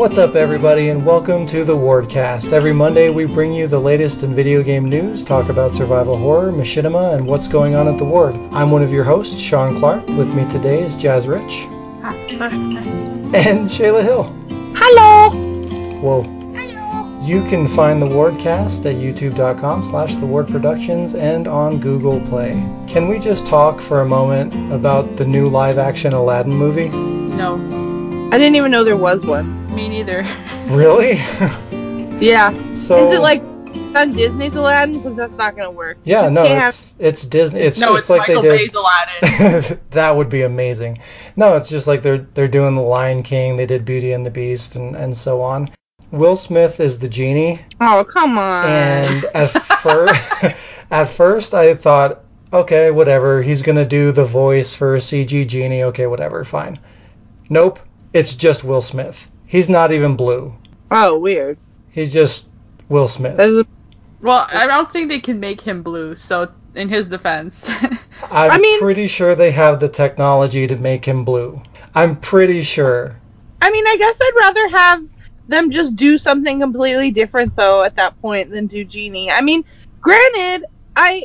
What's up, everybody, and welcome to The Wardcast. Every Monday, we bring you the latest in video game news, talk about survival horror, machinima, and what's going on at The Ward. I'm one of your hosts, Shaun Clark. With me today is Jazz Rich. And Shayla Hill. Hello! Whoa. Hello! You can find The Wardcast at youtube.com/thewardproductions and on Google Play. Can we just talk for a moment about the new live-action Aladdin movie? No. I didn't even know there was one. Me neither. Really? Yeah. So is it like on Disney's Aladdin? Because that's not gonna work. Yeah, no, it's Disney. It's like Michael Bay's Aladdin. That would be amazing. No, it's just like they're doing The Lion King. They did Beauty and the Beast and so on. Will Smith is the genie. Oh, come on! And at first I thought, okay, whatever. He's gonna do the voice for a CG genie. Okay, whatever, fine. Nope, it's just Will Smith. He's not even blue. Oh, weird. He's just Will Smith. Well, I don't think they can make him blue, so in his defense. I mean, pretty sure they have the technology to make him blue. I'm pretty sure. I mean, I guess I'd rather have them just do something completely different, though, at that point than do Genie. I mean, granted, I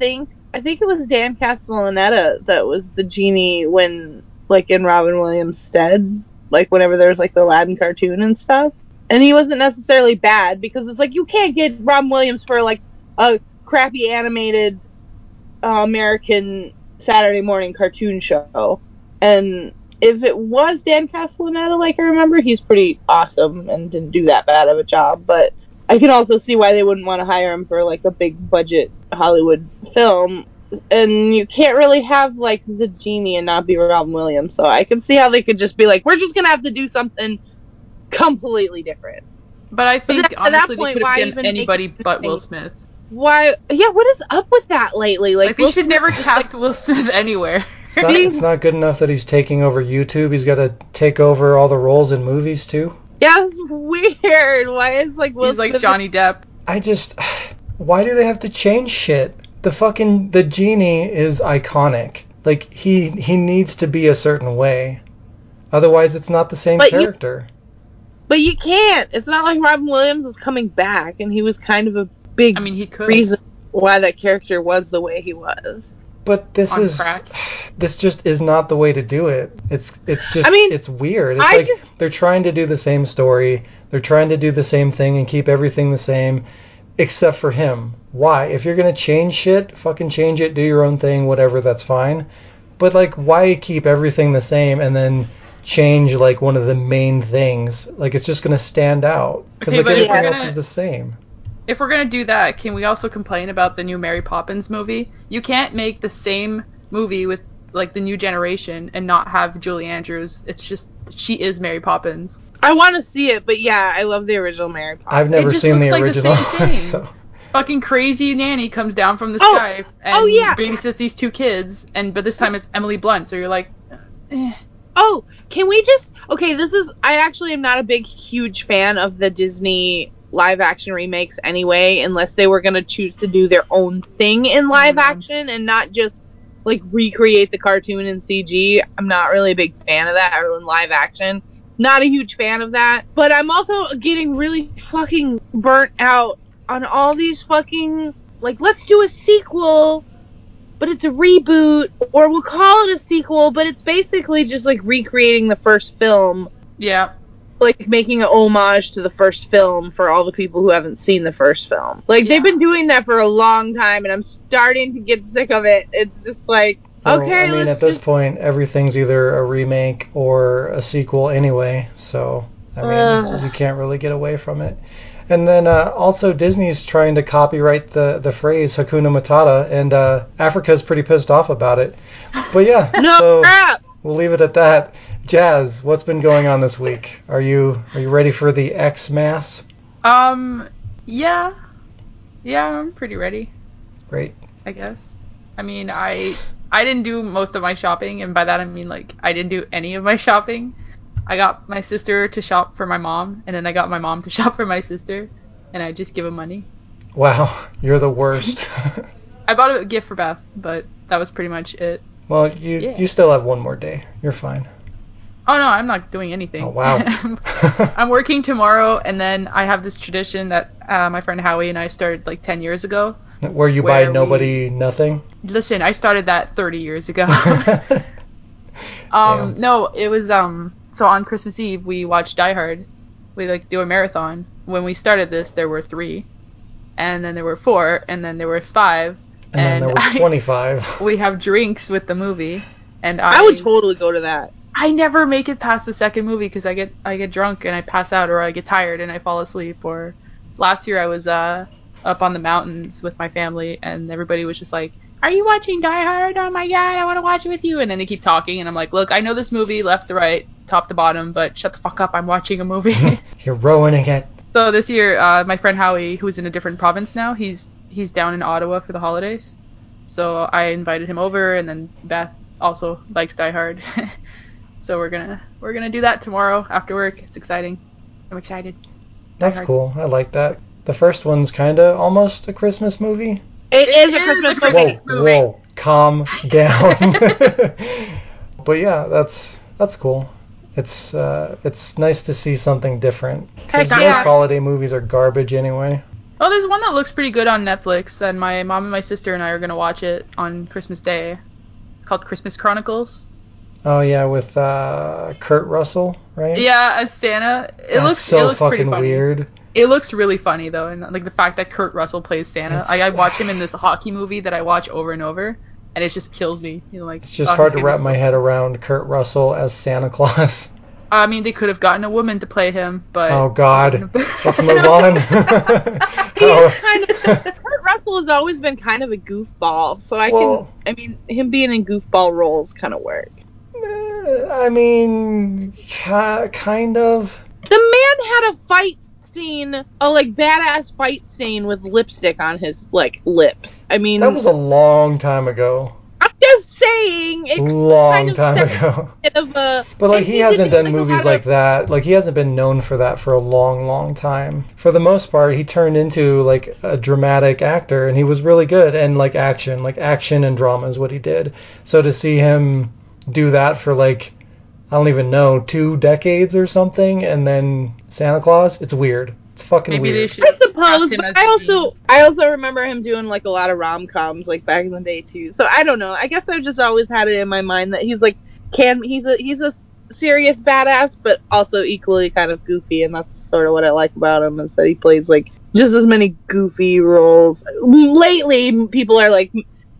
think it was Dan Castellaneta that was the Genie when, like, in Robin Williams' stead. Like, whenever there's, like, the Aladdin cartoon and stuff. And he wasn't necessarily bad, because it's like, you can't get Robin Williams for, like, a crappy animated American Saturday morning cartoon show. And if it was Dan Castellaneta, like I remember, he's pretty awesome and didn't do that bad of a job. But I can also see why they wouldn't want to hire him for, like, a big budget Hollywood film. And you can't really have, like, the genie and not be Robin Williams, so I can see how they could just be like, we're just going to have to do something completely different. But I think, honestly, they could have been anybody but Will Smith. Why? Yeah, what is up with that lately? Like, they should never cast Will Smith anywhere. It's not good enough that he's taking over YouTube. He's got to take over all the roles in movies, too. Yeah, it's weird. Why is, like, Will Smith... He's like Johnny Depp. Why do they have to change shit? The genie is iconic. Like, he needs to be a certain way. Otherwise, it's not the same character. But you can't. It's not like Robin Williams is coming back, and he was kind of a big reason why that character was the way he was. But this just is not the way to do it. It's just, I mean, it's weird. It's they're trying to do the same story. They're trying to do the same thing and keep everything the same. Except for him. Why? If you're going to change shit, fucking change it, do your own thing, whatever, that's fine. But, like, why keep everything the same and then change, like, one of the main things? Like, it's just going to stand out. Because, okay, like, everything else is the same. If we're going to do that, can we also complain about the new Mary Poppins movie? You can't make the same movie with, like, the new generation and not have Julie Andrews. It's just, she is Mary Poppins. I want to see it, but yeah, I love the original Mary Poppins. I've never seen the original. So. Fucking crazy nanny comes down from the sky and babysits these two kids, but this time it's Emily Blunt, so you're like, eh. Oh, can we just... Okay, I actually am not a big, huge fan of the Disney live-action remakes anyway, unless they were going to choose to do their own thing in live-action and not just, like, recreate the cartoon in CG. I'm not really a big fan of that, or in live-action. Not a huge fan of that, but I'm also getting really fucking burnt out on all these fucking, like, let's do a sequel, but it's a reboot, or we'll call it a sequel, but it's basically just, like, recreating the first film. Yeah. Like, making an homage to the first film for all the people who haven't seen the first film. Like, they've been doing that for a long time, and I'm starting to get sick of it. It's just like... Okay, I mean, at this point, everything's either a remake or a sequel anyway, so, I mean, you can't really get away from it. And then, also, Disney's trying to copyright the phrase Hakuna Matata, and Africa's pretty pissed off about it. But yeah, we'll leave it at that. Jazz, what's been going on this week? Are you ready for the X-Mass? Yeah, I'm pretty ready. Great. I guess. I mean, I didn't do most of my shopping, and by that I mean, like, I didn't do any of my shopping. I got my sister to shop for my mom, and then I got my mom to shop for my sister, and I just give them money. Wow, you're the worst. I bought a gift for Beth, but that was pretty much it. Well, you still have one more day. You're fine. Oh, no, I'm not doing anything. Oh, wow. I'm working tomorrow, and then I have this tradition that my friend Howie and I started like 10 years ago. Where you buy nobody nothing? Listen, I started that 30 years ago. No, it was... So on Christmas Eve, we watched Die Hard. We like do a marathon. When we started this, there were 3, and then there were 4, and then there were 5. And then there were 25. We have drinks with the movie. And I would totally go to that. I never make it past the second movie because I get drunk and I pass out, or I get tired and I fall asleep. Or last year I was up on the mountains with my family, and everybody was just like, "Are you watching Die Hard? Oh my god, I want to watch it with you." And then they keep talking, and I'm like, "Look, I know this movie left to right, top to bottom, but shut the fuck up. I'm watching a movie." You're ruining it. So this year, my friend Howie, who's in a different province now, he's down in Ottawa for the holidays. So I invited him over, and then Beth also likes Die Hard. So we're gonna do that tomorrow after work. It's exciting. I'm excited. That's cool. I like that. The first one's kind of almost a Christmas movie. It is a Christmas movie. Whoa, calm down. But yeah, that's cool. It's nice to see something different. Because most holiday movies are garbage anyway. Oh, there's one that looks pretty good on Netflix, and my mom and my sister and I are gonna watch it on Christmas Day. It's called Christmas Chronicles. Oh yeah, with Kurt Russell, right? Yeah, as Santa. It looks fucking weird. It looks really funny though, and like the fact that Kurt Russell plays Santa. I watch him in this hockey movie that I watch over and over, and it just kills me. You know, like, it's just hard to wrap my head around Kurt Russell as Santa Claus. I mean, they could have gotten a woman to play him, but oh god, let's move on. Kurt Russell has always been kind of a goofball, so him being in goofball roles kind of work. I mean, kind of. The man had a fight scene, badass fight scene with lipstick on his, lips. I mean... That was a long time ago. I'm just saying! But, he hasn't done movies like that. Like, he hasn't been known for that for a long, long time. For the most part, he turned into, a dramatic actor, and he was really good. And, action. Action and drama is what he did. So to see him do that for 2 decades or something, and then Santa Claus, it's weird. It's fucking weird. I suppose, but I also remember him doing a lot of rom-coms back in the day too. So I don't know. I guess I've just always had it in my mind that he's a serious badass, but also equally kind of goofy, and that's sort of what I like about him, is that he plays just as many goofy roles. Lately, people are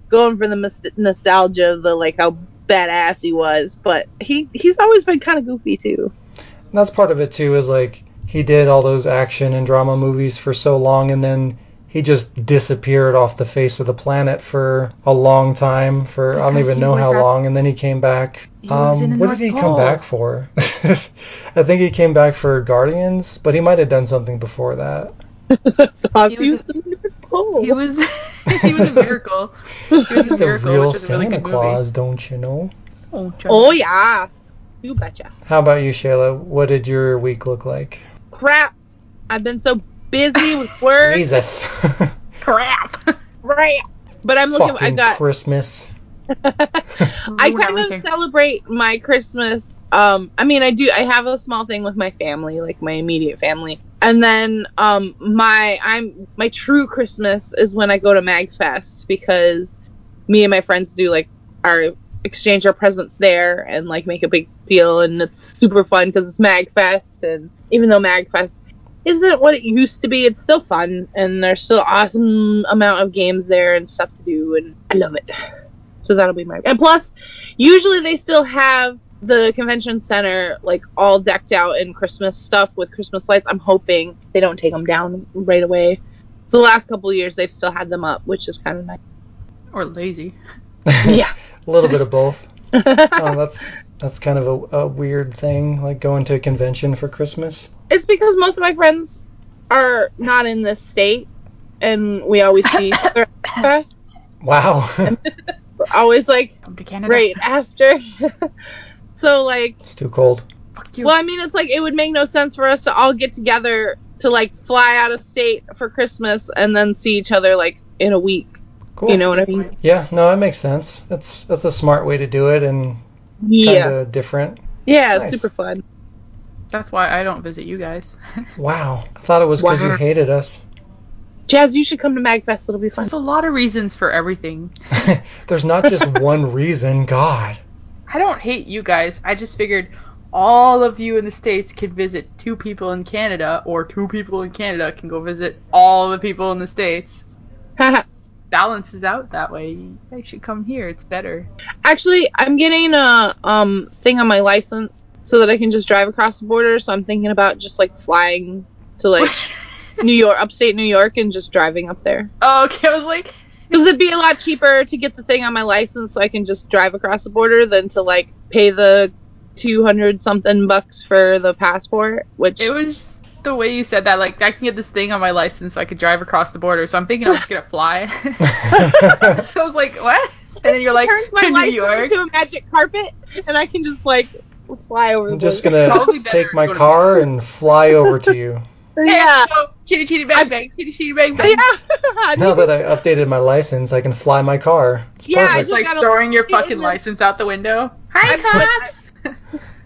going for the nostalgia of the how badass he was, but he's always been kind of goofy too. And that's part of it too, is he did all those action and drama movies for so long, and then he just disappeared off the face of the planet for a long time, I don't even know how long, and then he came back. What did he come back for? I think he came back for Guardians, but he might have done something before that. That's obvious. He was a miracle. He's the real Santa Claus, don't you know? Oh, yeah. You betcha. How about you, Shayla? What did your week look like? Crap. I've been so busy with work. Jesus. Crap. Right. But I'm looking... Fucking Christmas. I kind of celebrate my Christmas. I have a small thing with my family, my immediate family. And then my true Christmas is when I go to MagFest, because me and my friends do exchange our presents there and make a big deal, and it's super fun because it's MagFest, and even though MagFest isn't what it used to be, it's still fun, and there's still awesome amount of games there and stuff to do, and I love it. So that'll be and plus, usually they still have the convention center all decked out in Christmas stuff with Christmas lights. I'm hoping they don't take them down right away. So the last couple of years they've still had them up, which is kind of nice. Or lazy. Yeah. A little bit of both. That's kind of a weird thing, going to a convention for Christmas. It's because most of my friends are not in this state, and we always see each other at Fest. Wow. We're always come to Canada right after. So it's too cold. Fuck you. Well, it's it would make no sense for us to all get together to fly out of state for Christmas and then see each other in a week. Cool. You know what I mean? Yeah, no, that makes sense. That's a smart way to do it, and kind of different. Yeah, nice. It's super fun. That's why I don't visit you guys. Wow. I thought it was because you hated us. Jazz, you should come to MagFest. It'll be fun. There's a lot of reasons for everything. There's not just one reason. God. I don't hate you guys. I just figured all of you in the States can visit two people in Canada, or two people in Canada can go visit all the people in the States. Balances out that way. You guys should come here. It's better. Actually, I'm getting a thing on my license so that I can just drive across the border. So I'm thinking about just like flying to like New York, upstate New York, and just driving up there. Oh, okay. I was like, because it'd be a lot cheaper to get the thing on my license so I can just drive across the border than to like pay the 200 something bucks for the passport. Which it was the way you said that. Like, I can get this thing on my license so I could drive across the border. So I'm thinking I'm just gonna fly. I was like, what? And then you're like, my license to a magic carpet, and I can just like fly over. I'm just gonna take my car and fly over to you. Yeah. Chitty chitty bang bang. Chitty chitty bang bang. Yeah. Now that I updated my license, I can fly my car. It's perfect. It's like throwing your fucking license out the window. Hi, cops.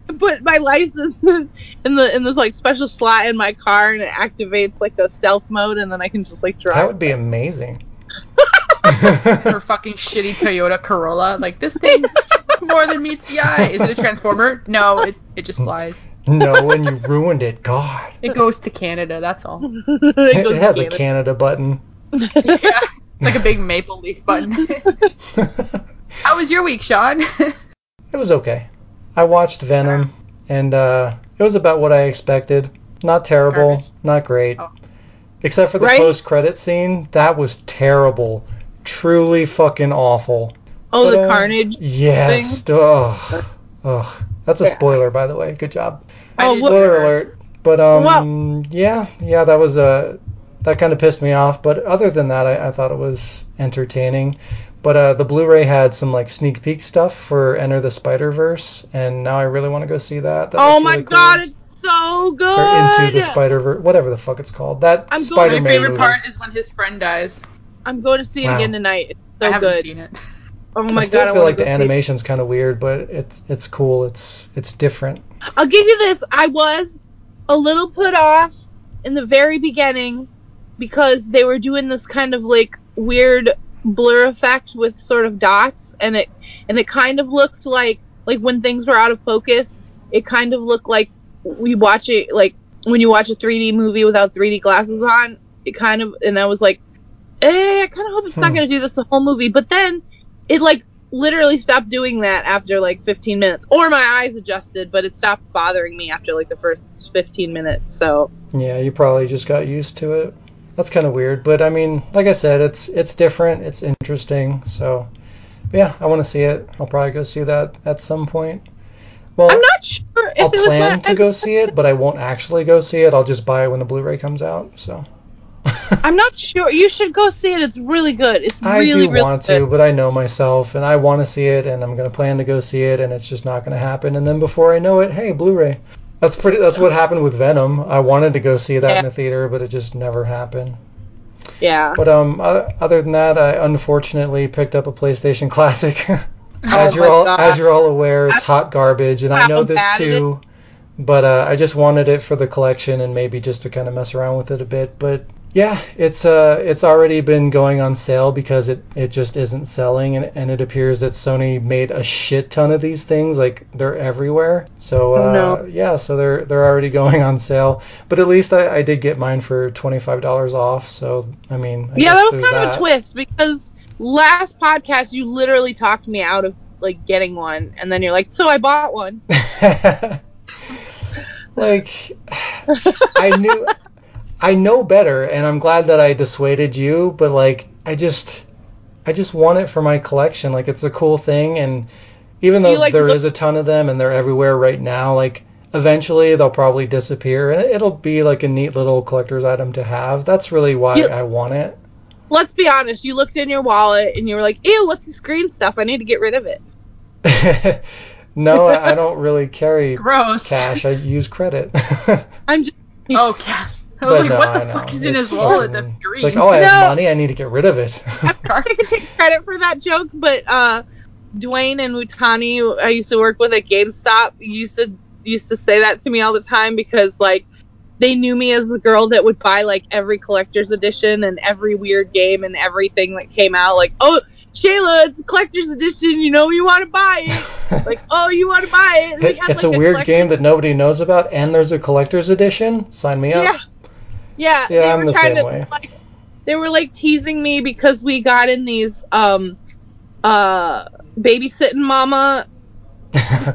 I put my license in this like special slot in my car, and it activates like a stealth mode, and then I can just like drive. That would be amazing. Her fucking shitty Toyota Corolla. Like, this thing is more than meets the eye. Is it a transformer? No, it just flies. No, and you ruined it. God. It goes to Canada, that's all. It has a Canada button. Yeah, it's like a big maple leaf button. How was your week, Shaun? It was okay. I watched Venom, and it was about what I expected. Not terrible, not great. Oh. Except for the post-credit scene, that was terrible. Truly fucking awful. Oh, but, the carnage thing? Yes. Ugh. That's a spoiler, by the way. Good job. Spoiler alert. But, yeah, that was that kind of pissed me off. But other than that, I thought it was entertaining. But the Blu-ray had some, like, sneak peek stuff for Enter the Spider-Verse, and now I really want to go see that. Oh, my God, it's so good! Or Into the Spider-Verse, whatever the fuck it's called. My favorite part is when his friend dies. I'm going to see it again tonight. It's so good. I haven't seen it. Oh my God! I feel like the animation's kind of weird, but it's cool. It's different. I'll give you this. I was a little put off in the very beginning because they were doing this kind of like weird blur effect with sort of dots, and it kind of looked like when things were out of focus. It kind of looked like you watch it like when you watch a 3D movie without 3D glasses on. It kind of, and I was like, I kind of hope it's not going to do this the whole movie, but then. It, like, literally stopped doing that after, like, 15 minutes. Or my eyes adjusted, but it stopped bothering me after, like, the first 15 minutes, so... Yeah, you probably just got used to it. That's kind of weird, but, I mean, like I said, it's different, it's interesting, so... But yeah, I want to see it. I'll probably go see that at some point. Well, I'm not sure if I'll plan to go see it, but I won't actually go see it. I'll just buy it when the Blu-ray comes out, so... I'm not sure. You should go see it. It's really good. It's really, really good. I do want to, but I know myself, and I want to see it, and I'm going to plan to go see it, and it's just not going to happen. And then before I know it, hey, Blu-ray. That's what happened with Venom. I wanted to go see that in the theater, but it just never happened. Yeah. But other than that, I unfortunately picked up a PlayStation Classic. As you're all aware, it's hot garbage, and I know this too. But I just wanted it for the collection and maybe just to kind of mess around with it a bit. But yeah, it's already been going on sale because it just isn't selling, and it appears that Sony made a shit ton of these things. Like, they're everywhere. So so they're already going on sale. But at least I did get mine for $25 off. So I mean, that was kind of a twist because last podcast you literally talked me out of like getting one, and then you're like, so I bought one. Like, I know better, and I'm glad that I dissuaded you, but, like, I just want it for my collection. Like, it's a cool thing, and even though there is a ton of them, and they're everywhere right now, like, eventually they'll probably disappear, and it'll be, like, a neat little collector's item to have. That's really why I want it. Let's be honest. You looked in your wallet, and you were like, ew, what's this green stuff? I need to get rid of it. No, I don't really carry cash. I use credit. I'm just... Oh, cash. I was like, what the fuck is in his wallet? That's green. It's like, I have money. I need to get rid of it. I think I take credit for that joke, but Dwayne and Wutani, I used to work with at GameStop, used to say that to me all the time, because like they knew me as the girl that would buy like every collector's edition and every weird game and everything that came out. Like, oh, Shayla, it's a collector's edition. You know, you want to buy it. Like, oh, you want to buy it. It's like, a weird game that nobody knows about, and there's a collector's edition. Sign me up. Yeah, they I'm the same way. Like, they were like teasing me because we got in these babysitting mama. Oh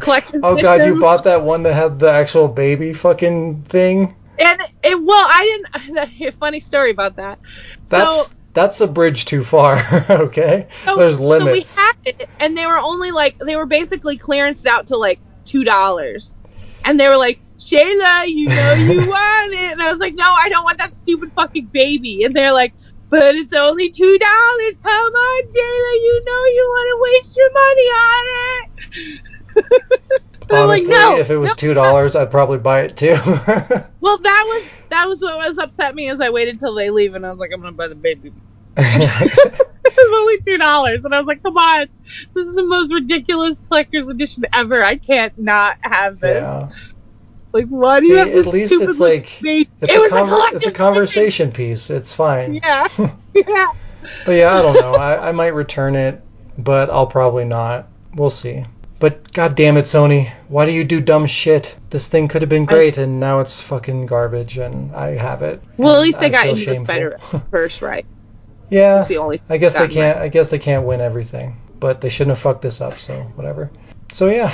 god, you bought that one that had the actual baby fucking thing? And I didn't. Funny story about that. That's a bridge too far. Okay, so, there's limits. So we had it, and they were only like they were basically clearanced out to like $2, and they were like, Shayla, you know you want it, and I was like, no, I don't want that stupid fucking baby, and they're like, but it's only $2. Come on, Shayla, you know you want to waste your money on it. Honestly, like, no, if it was $2, I'd probably buy it too. Well, that was what was upset me, is I waited till they leave and I was like, I'm gonna buy the baby. It was only $2, and I was like, come on, this is the most ridiculous collector's edition ever. I can't not have this. Yeah. Like, why do you have this? At least it's like it's a conversation piece. It's fine. Yeah, yeah. But yeah, I don't know. I might return it, but I'll probably not. We'll see. But god damn it, Sony, why do you do dumb shit? This thing could have been great, and now it's fucking garbage, and I have it. Well, at least they got Into the Spider-Verse right. Yeah, the only I guess they can't win everything, but they shouldn't have fucked this up, so whatever. So yeah,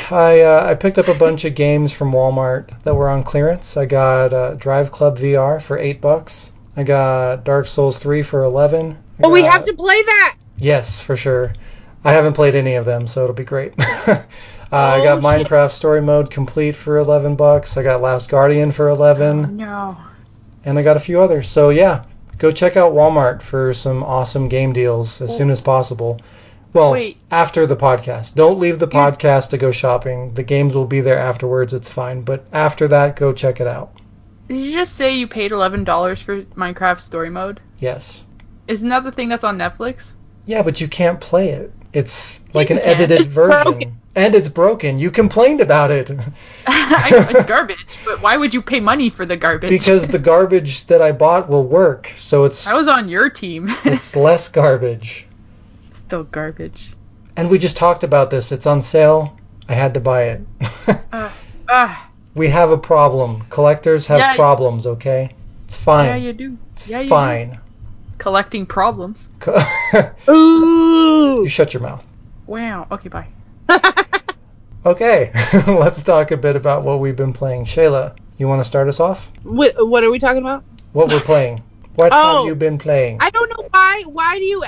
I picked up a bunch of games from Walmart that were on clearance. I got Drive Club VR for $8. I got Dark Souls 3 for $11. Oh, we have to play that! Yes, for sure. I haven't played any of them, so it'll be great. I got Minecraft Story Mode Complete for $11. I got Last Guardian for $11. Oh, no. And I got a few others. So yeah, go check out Walmart for some awesome game deals as soon as possible. Well, after the podcast. Don't leave the podcast to go shopping. The games will be there afterwards. It's fine. But after that, go check it out. Did you just say you paid $11 for Minecraft Story Mode? Yes. Isn't that the thing that's on Netflix? Yeah, but you can't play it. It's like an edited version. Broken. And it's broken. You complained about it. It's garbage, but why would you pay money for the garbage? Because the garbage that I bought will work. So I was on your team. It's less garbage. It's still garbage. And we just talked about this. It's on sale. I had to buy it. We have a problem. Collectors have problems, okay? It's fine. Yeah, you do. It's fine. Do. Collecting problems. Ooh! You shut your mouth. Wow. Okay, bye. Okay, let's talk a bit about what we've been playing. Shayla, you want to start us off? What are we talking about? What we're playing. What have you been playing? I don't know why. Why do you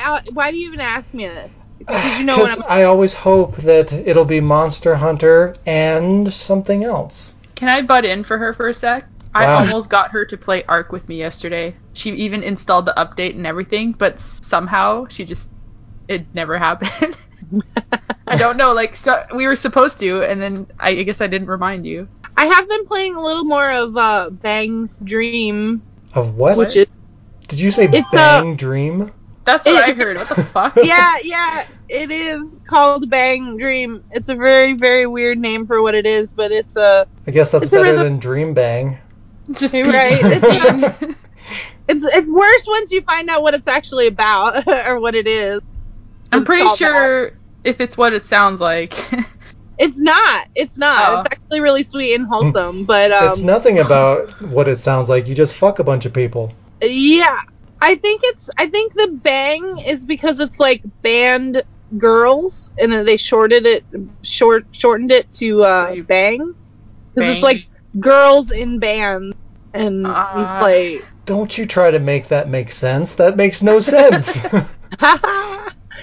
even ask me this? Because you know what I always hope that it'll be Monster Hunter and something else. Can I butt in for her for a sec? Wow. I almost got her to play Ark with me yesterday. She even installed the update and everything, but somehow it never happened. I don't know, so we were supposed to, and then I guess I didn't remind you. I have been playing a little more of Bang Dream. Of what? Did you say Bang Dream? That's what I heard. What the fuck? Yeah, it is called Bang Dream. It's a very, very weird name for what it is, but it's a... I guess that's better than Dream Bang. Right. It's worse once you find out what it's actually about or what it is. I'm pretty sure if it's what it sounds like. It's not. Oh. It's actually really sweet and wholesome, but it's nothing about what it sounds like. You just fuck a bunch of people. Yeah. I think the bang is because it's like band girls and they shortened it to bang, because it's like girls in bands. And we play. Don't you try to make that make sense. That makes no sense.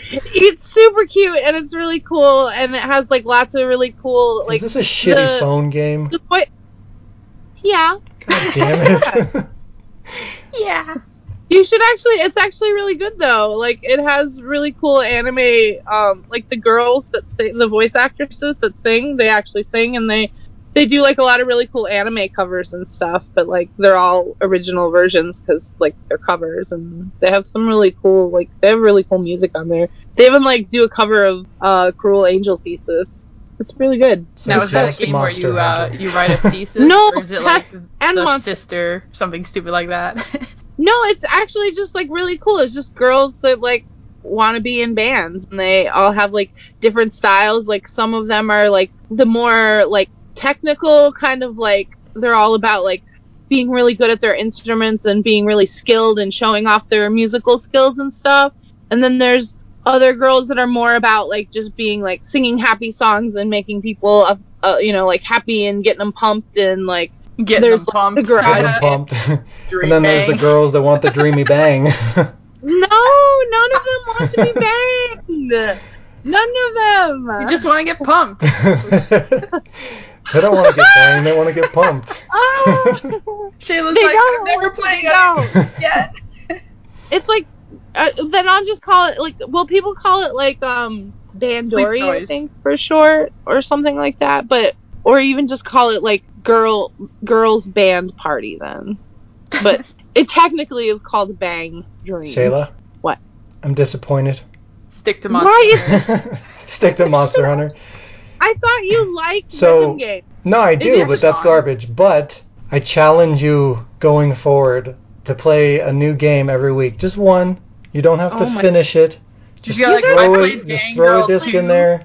It's super cute, and it's really cool, and it has like lots of really cool. Like, is this a shitty phone game? Yeah. God damn it. Yeah. You should actually. It's actually really good though. Like, it has really cool anime. Like the girls that sing, the voice actresses that sing, they actually sing, and they do, like, a lot of really cool anime covers and stuff, but, like, they're all original versions because, like, they're covers, and they have really cool music on there. They even like do a cover of Cruel Angel Thesis. It's really good. Now, is that a game where you you write a thesis? No, or is it like and the Monster Sister, something stupid like that? No, it's actually just like really cool. It's just girls that like want to be in bands, and they all have like different styles. Like some of them are like the more like technical kind of like they're all about like being really good at their instruments and being really skilled and showing off their musical skills and stuff. And then there's other girls that are more about like just being like singing happy songs and making people you know, like happy and getting them pumped and like getting them pumped. And then there's the girls that want the dreamy bang. No, none of them want to be banged. None of them. You just want to get pumped. They don't want to get banged. They want to get pumped. Oh, Shayla's they like, I'm never playing out yet. It's like, then I'll just call it like, well, people call it like Bandori, I think, for short, or something like that. But or even just call it like girls band party then. But it technically is called Bang Dream. Shayla, what? I'm disappointed. Stick to Monster. Why? Stick to Monster Hunter. I thought you liked rhythm games. No, I do, but that's garbage. But I challenge you going forward to play a new game every week. Just one. You don't have to finish it. Just throw a disc in there.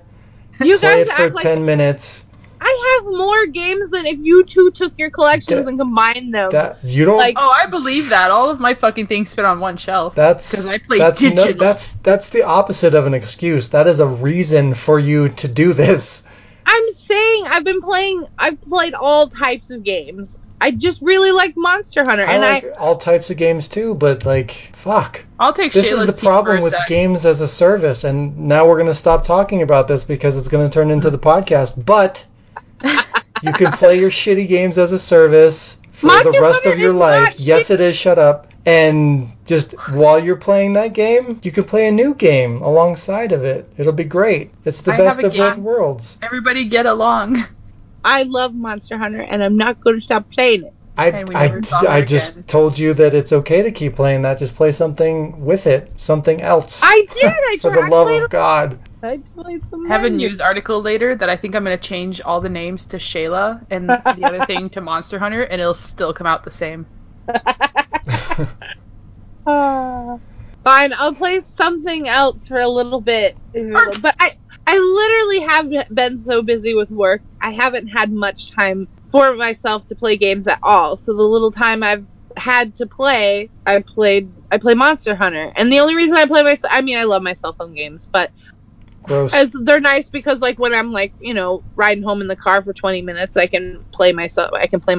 You guys play it for 10 minutes. I have more games than if you two took your collections and combined them. You don't. Like, I believe that. All of my fucking things fit on one shelf. Because I play digital. That's the opposite of an excuse. That is a reason for you to do this. I'm saying I've played all types of games. I just really like Monster Hunter. I like all types of games too, but like, fuck. I'll take Shayla's team for a second. This is the problem with games as a service, and now we're going to stop talking about this because it's going to turn into the podcast, but... You can play your shitty games as a service for the rest of your life. Yes, it is. Shut up. And just while you're playing that game, you can play a new game alongside of it. It'll be great. It's the best of both worlds. Everybody get along. I love Monster Hunter, and I'm not going to stop playing it. I just told you that it's okay to keep playing that. Just play something with it. Something else. I did. I For the love of God. I have a news article later that I think I'm going to change all the names to Shayla and the other thing to Monster Hunter, and it'll still come out the same. Fine, I'll play something else for a little bit. Ark. But I literally have been so busy with work, I haven't had much time for myself to play games at all. So the little time I've had to play, I play Monster Hunter. And the only reason I play I love my cell phone games, but... Gross. They're nice because, like, when I'm like, you know, riding home in the car for 20 minutes, I can play my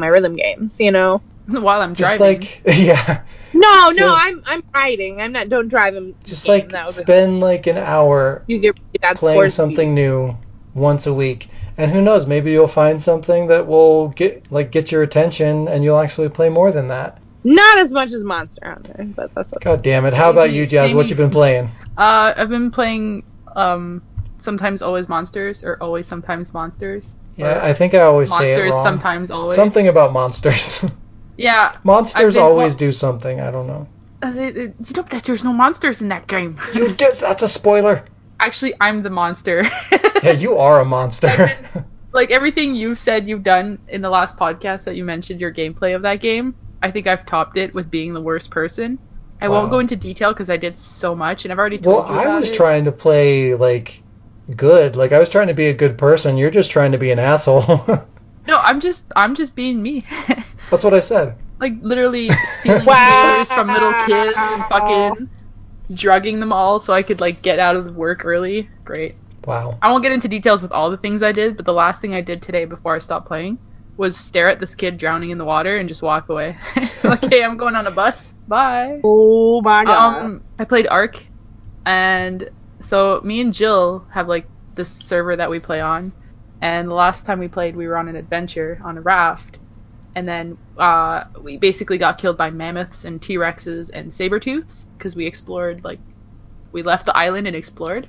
rhythm games, you know, while I'm just driving. Like, yeah. No, I'm riding. I'm not. Don't drive them. Just like spend like an hour. You get playing something new once a week, and who knows? Maybe you'll find something that will get your attention, and you'll actually play more than that. Not as much as Monster Hunter, but that's okay. God damn it! How about you, Jazz? What you been playing? I've been playing. Sometimes Always Monsters, or Always Sometimes Monsters. Yeah, I think I always say it wrong. Sometimes Always. Something about monsters. Yeah. Monsters always do something, I don't know. There's no monsters in that game. That's a spoiler. Actually, I'm the monster. Yeah, you are a monster. Like, everything you've said you've done in the last podcast that you mentioned your gameplay of that game, I think I've topped it with being the worst person. I won't go into detail because I did so much, and I've already told you about I was trying to play, like, good. Like, I was trying to be a good person. You're just trying to be an asshole. No, I'm just being me. That's what I said. Like, literally stealing toys from little kids and fucking drugging them all so I could, like, get out of work early. Great. Wow. I won't get into details with all the things I did, but the last thing I did today before I stopped playing was stare at this kid drowning in the water and just walk away. Like, hey, I'm going on a bus. Bye. Oh my god. I played Ark, and so me and Jill have like this server that we play on, and the last time we played we were on an adventure on a raft, and then we basically got killed by mammoths and T-Rexes and saber-tooths because we explored, like, we left the island and explored.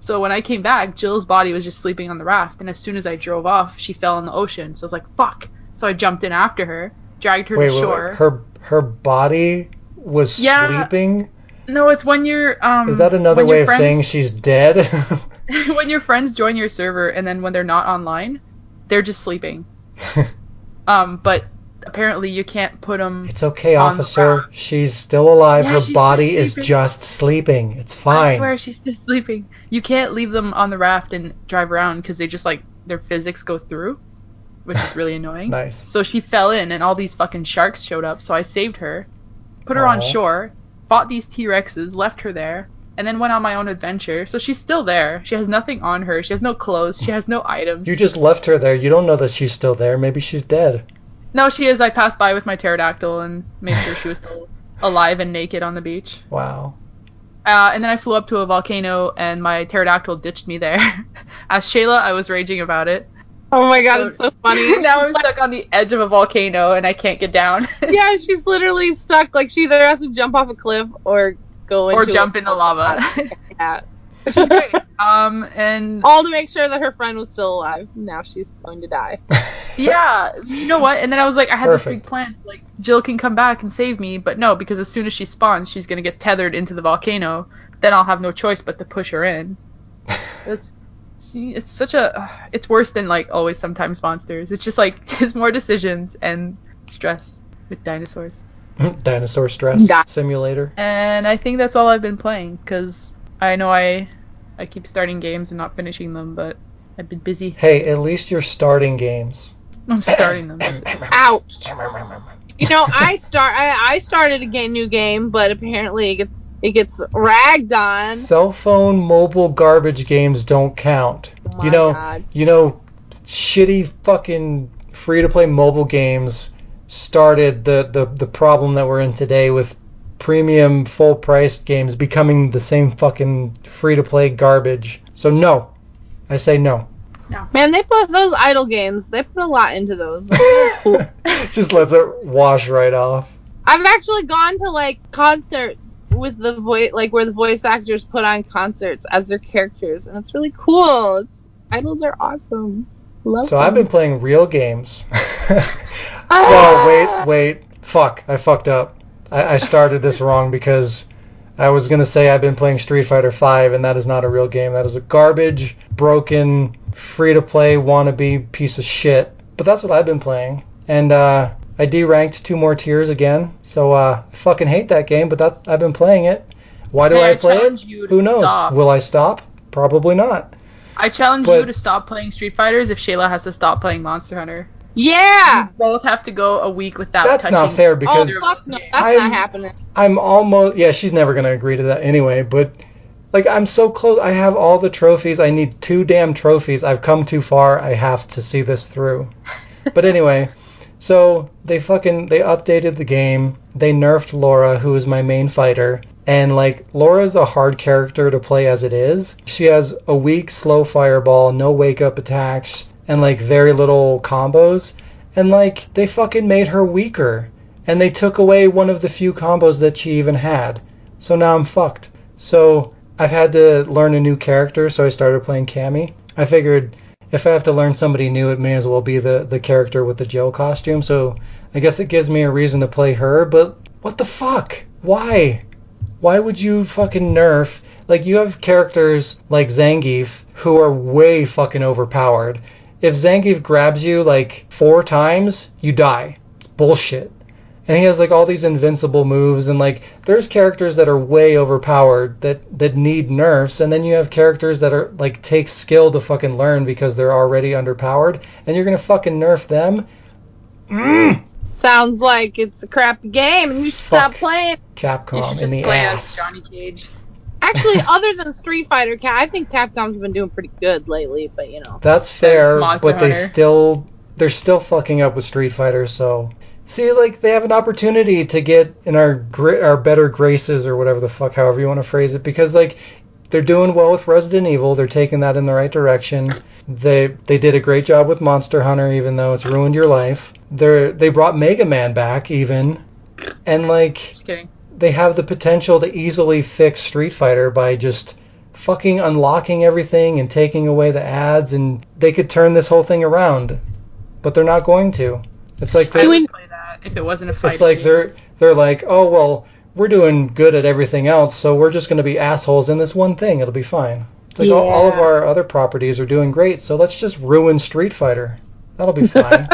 So when I came back, Jill's body was just sleeping on the raft, and as soon as I drove off, she fell in the ocean. So I was like, fuck. So I jumped in after her, dragged her to shore. Her body was sleeping? No, it's when you're... Is that another way of saying she's dead? When your friends join your server, and then when they're not online, they're just sleeping. But apparently you can't put them... It's okay, officer. She's still alive. Yeah, her body is just sleeping. It's fine. I swear she's just sleeping. You can't leave them on the raft and drive around, because they just, like, their physics go through, which is really annoying. Nice. So she fell in, and all these fucking sharks showed up, so I saved her, put her on shore... Fought these T-Rexes, left her there, and then went on my own adventure. So she's still there. She has nothing on her. She has no clothes. She has no items. You just left her there. You don't know that she's still there. Maybe she's dead. No, she is. I passed by with my pterodactyl and made sure she was still alive and naked on the beach. Wow. And then I flew up to a volcano, and my pterodactyl ditched me there. As Shayla, I was raging about it. Oh my god, it's so funny. Now I'm stuck on the edge of a volcano and I can't get down. Yeah, she's literally stuck. Like, she either has to jump off a cliff or go into... Or jump into lava. Yeah. Which is great. And... All to make sure that her friend was still alive. Now she's going to die. Yeah. You know what? And then I was like, I had this big plan. Like, Jill can come back and save me. But no, because as soon as she spawns, she's going to get tethered into the volcano. Then I'll have no choice but to push her in. That's... See, it's such a... It's worse than, like, Always Sometimes Monsters. It's just, like, there's more decisions and stress with dinosaurs. Dinosaur stress simulator. And I think that's all I've been playing, because I know I keep starting games and not finishing them, but I've been busy. Hey, at least you're starting games. I'm starting them. Ouch! You know, I started a new game, but apparently it gets ragged on. Cell phone mobile garbage games don't count. Oh, you know, shitty fucking free-to-play mobile games started the problem that we're in today with premium full-priced games becoming the same fucking free-to-play garbage. So no. I say no. No. Man, they put those idle games, they put a lot into those. Just lets it wash right off. I've actually gone to, like, concerts with the voice, like, where the voice actors put on concerts as their characters, and it's really cool. Idols are awesome. Love them. So I've been playing real games. Oh, wait. Fuck. I fucked up. I started this wrong, because I was going to say I've been playing Street Fighter V, and that is not a real game. That is a garbage, broken, free-to-play, wannabe piece of shit. But that's what I've been playing. And, I deranked 2 more tiers again, so I fucking hate that game, but that's, I've been playing it. Why do I play it? Who knows? Stop. Will I stop? Probably not. I challenge you to stop playing Street Fighters if Shayla has to stop playing Monster Hunter. Yeah! We both have to go a week without touching. That's not fair, because... Oh, fuck no, that's not happening. I'm almost... Yeah, she's never going to agree to that anyway, but... Like, I'm so close. I have all the trophies. I need 2 damn trophies. I've come too far. I have to see this through. But anyway... So, they updated the game, they nerfed Laura, who is my main fighter, and, like, Laura's a hard character to play as it is. She has a weak, slow fireball, no wake-up attacks, and, like, very little combos, and, like, they fucking made her weaker, and they took away one of the few combos that she even had. So now I'm fucked. So, I've had to learn a new character, so I started playing Cammy. I figured... If I have to learn somebody new, it may as well be the character with the Jill costume. So I guess it gives me a reason to play her, but what the fuck? Why? Why would you fucking nerf? Like, you have characters like Zangief who are way fucking overpowered. If Zangief grabs you, like, 4 times, you die. It's bullshit. And he has, like, all these invincible moves, and, like, there's characters that are way overpowered that need nerfs, and then you have characters that are, like, take skill to fucking learn because they're already underpowered, and you're gonna fucking nerf them? Mm. Sounds like it's a crappy game, and you should stop playing. Capcom in the ass. Johnny Cage. Actually, other than Street Fighter, I think Capcom's been doing pretty good lately, but, you know. That's fair, but they're still fucking up with Street Fighter, so... See, like, they have an opportunity to get in our better graces or whatever the fuck, however you want to phrase it, because, like, they're doing well with Resident Evil. They're taking that in the right direction. They did a great job with Monster Hunter, even though it's ruined your life. They brought Mega Man back, even. And, like, just kidding. They have the potential to easily fix Street Fighter by just fucking unlocking everything and taking away the ads, and they could turn this whole thing around. But they're not going to. It's like they... If it wasn't a fight. It's like they're like, oh, well, we're doing good at everything else, so we're just going to be assholes in this one thing. It'll be fine. It's like all of our other properties are doing great, so let's just ruin Street Fighter. That'll be fine.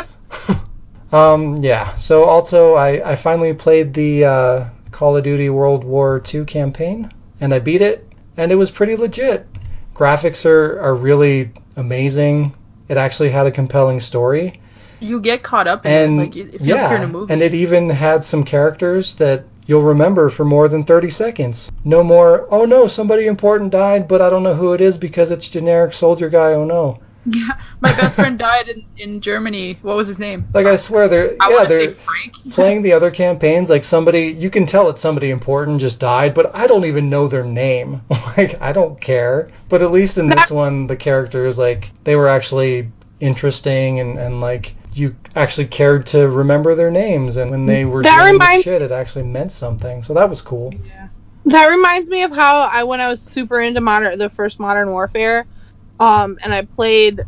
So also, I finally played the Call of Duty World War II campaign, and I beat it, and it was pretty legit. Graphics are really amazing. It actually had a compelling story. You get caught up in it. Like, it feels like you're in a movie. And it even had some characters that you'll remember for more than 30 seconds. No more, oh no, somebody important died, but I don't know who it is because it's generic soldier guy, oh no. Yeah, my best friend died in Germany. What was his name? Like, I swear, they're playing the other campaigns. Like, somebody, you can tell it's somebody important just died, but I don't even know their name. Like, I don't care. But at least in this one, the characters, like, they were actually interesting and like, you actually cared to remember their names. And when they were doing shit, it actually meant something. So that was cool. Yeah. That reminds me of how when I was super into the first Modern Warfare, and I did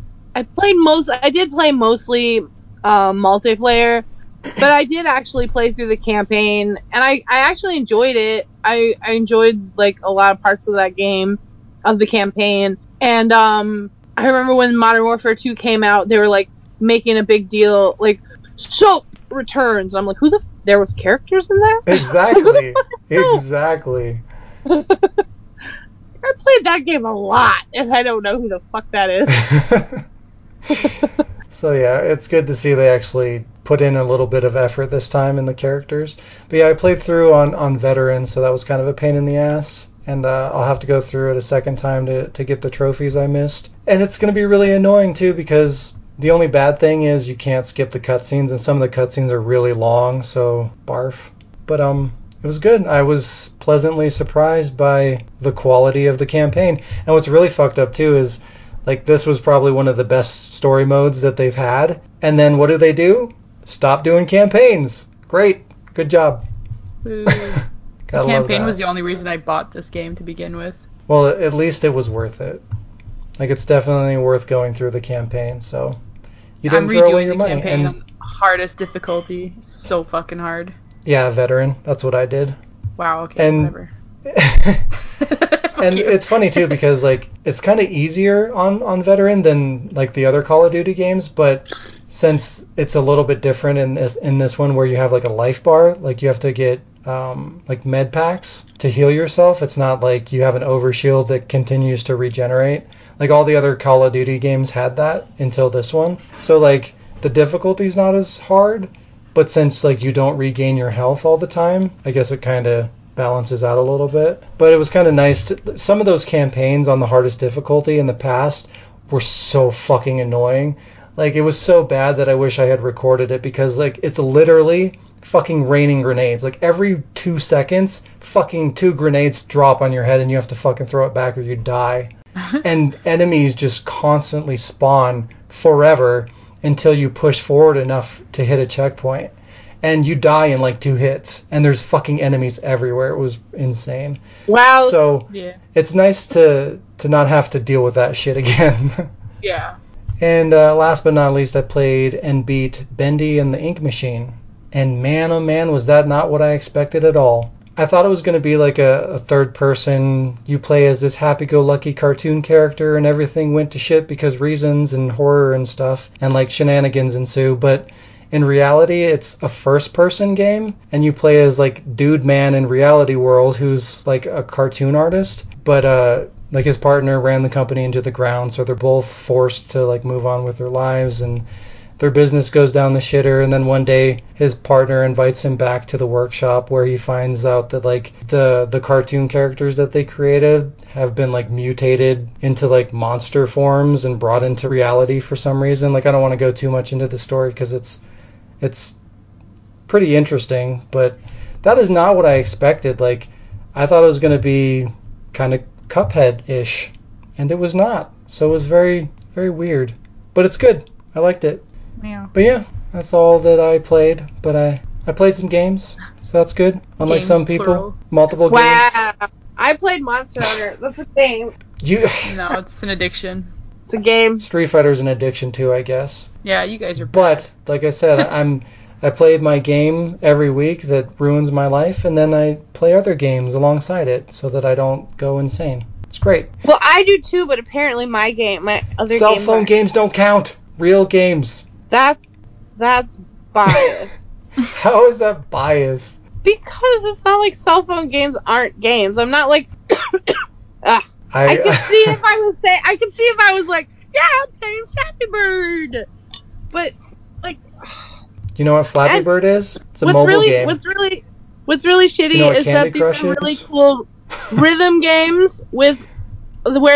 play mostly multiplayer, but I did actually play through the campaign, and I actually enjoyed it. I enjoyed like a lot of parts of that game, of the campaign. And I remember when Modern Warfare 2 came out, they were like making a big deal, like soap returns. And I'm like, there was characters in that? Exactly. Exactly. I played that game a lot, and I don't know who the fuck that is. So yeah, it's good to see they actually put in a little bit of effort this time in the characters. But yeah, I played through on Veteran, so that was kind of a pain in the ass. And I'll have to go through it a second time to get the trophies I missed. And it's going to be really annoying, too, because the only bad thing is you can't skip the cutscenes, and some of the cutscenes are really long, so barf. But it was good. I was pleasantly surprised by the quality of the campaign. And what's really fucked up, too, is like this was probably one of the best story modes that they've had. And then what do? Stop doing campaigns. Great. Good job. The campaign was the only reason I bought this game to begin with. Well, at least it was worth it. Like, it's definitely worth going through the campaign, so you didn't throw away your money. I'm redoing the campaign on hardest difficulty. So fucking hard. Yeah, Veteran. That's what I did. Wow, okay, and, whatever. And it's funny, too, because, like, it's kind of easier on Veteran than, like, the other Call of Duty games, but since it's a little bit different in this one where you have, like, a life bar, like, you have to get, like, med packs to heal yourself. It's not like you have an overshield that continues to regenerate. Like, all the other Call of Duty games had that until this one. So, like, the difficulty's not as hard, but since, like, you don't regain your health all the time, I guess it kind of balances out a little bit. But it was kind of nice. Some of those campaigns on the hardest difficulty in the past were so fucking annoying. Like, it was so bad that I wish I had recorded it because, like, it's literally fucking raining grenades. Like, every 2 seconds, fucking 2 grenades drop on your head and you have to fucking throw it back or you die. And enemies just constantly spawn forever until you push forward enough to hit a checkpoint. And you die in like 2 hits. And there's fucking enemies everywhere. It was insane. Wow. So It's nice to not have to deal with that shit again. Yeah. And last but not least, I played and beat Bendy and the Ink Machine. And man, oh man, was that not what I expected at all. I thought it was going to be like a third person, you play as this happy-go-lucky cartoon character and everything went to shit because reasons and horror and stuff and like shenanigans ensue, but in reality it's a first person game and you play as like Dude Man in Reality World who's like a cartoon artist, but like his partner ran the company into the ground, so they're both forced to like move on with their lives and their business goes down the shitter, and then one day his partner invites him back to the workshop where he finds out that like the cartoon characters that they created have been like mutated into like monster forms and brought into reality for some reason. Like, I don't want to go too much into the story because it's pretty interesting, but that is not what I expected. Like, I thought it was going to be kind of Cuphead-ish, and it was not. So it was very, very weird, but it's good. I liked it. Yeah. But yeah, that's all that I played. But I played some games, so that's good. Unlike games, some people, plural. Multiple games. Wow. I played Monster Hunter. That's a thing. No, it's an addiction. It's a game. Street Fighter's an addiction too, I guess. Yeah, you guys are bad. But like I said, I'm I play my game every week that ruins my life, and then I play other games alongside it so that I don't go insane. It's great. Well, I do too, but apparently my other cell phone games don't count. Real games. That's biased. How is that biased? Because it's not like cell phone games aren't games. I'm not like I could see if I was saying, I could see if I was like, yeah, I'm playing Flappy Bird, but like. You know what Flappy Bird is? It's a mobile game. What's really shitty is that these are really cool rhythm games where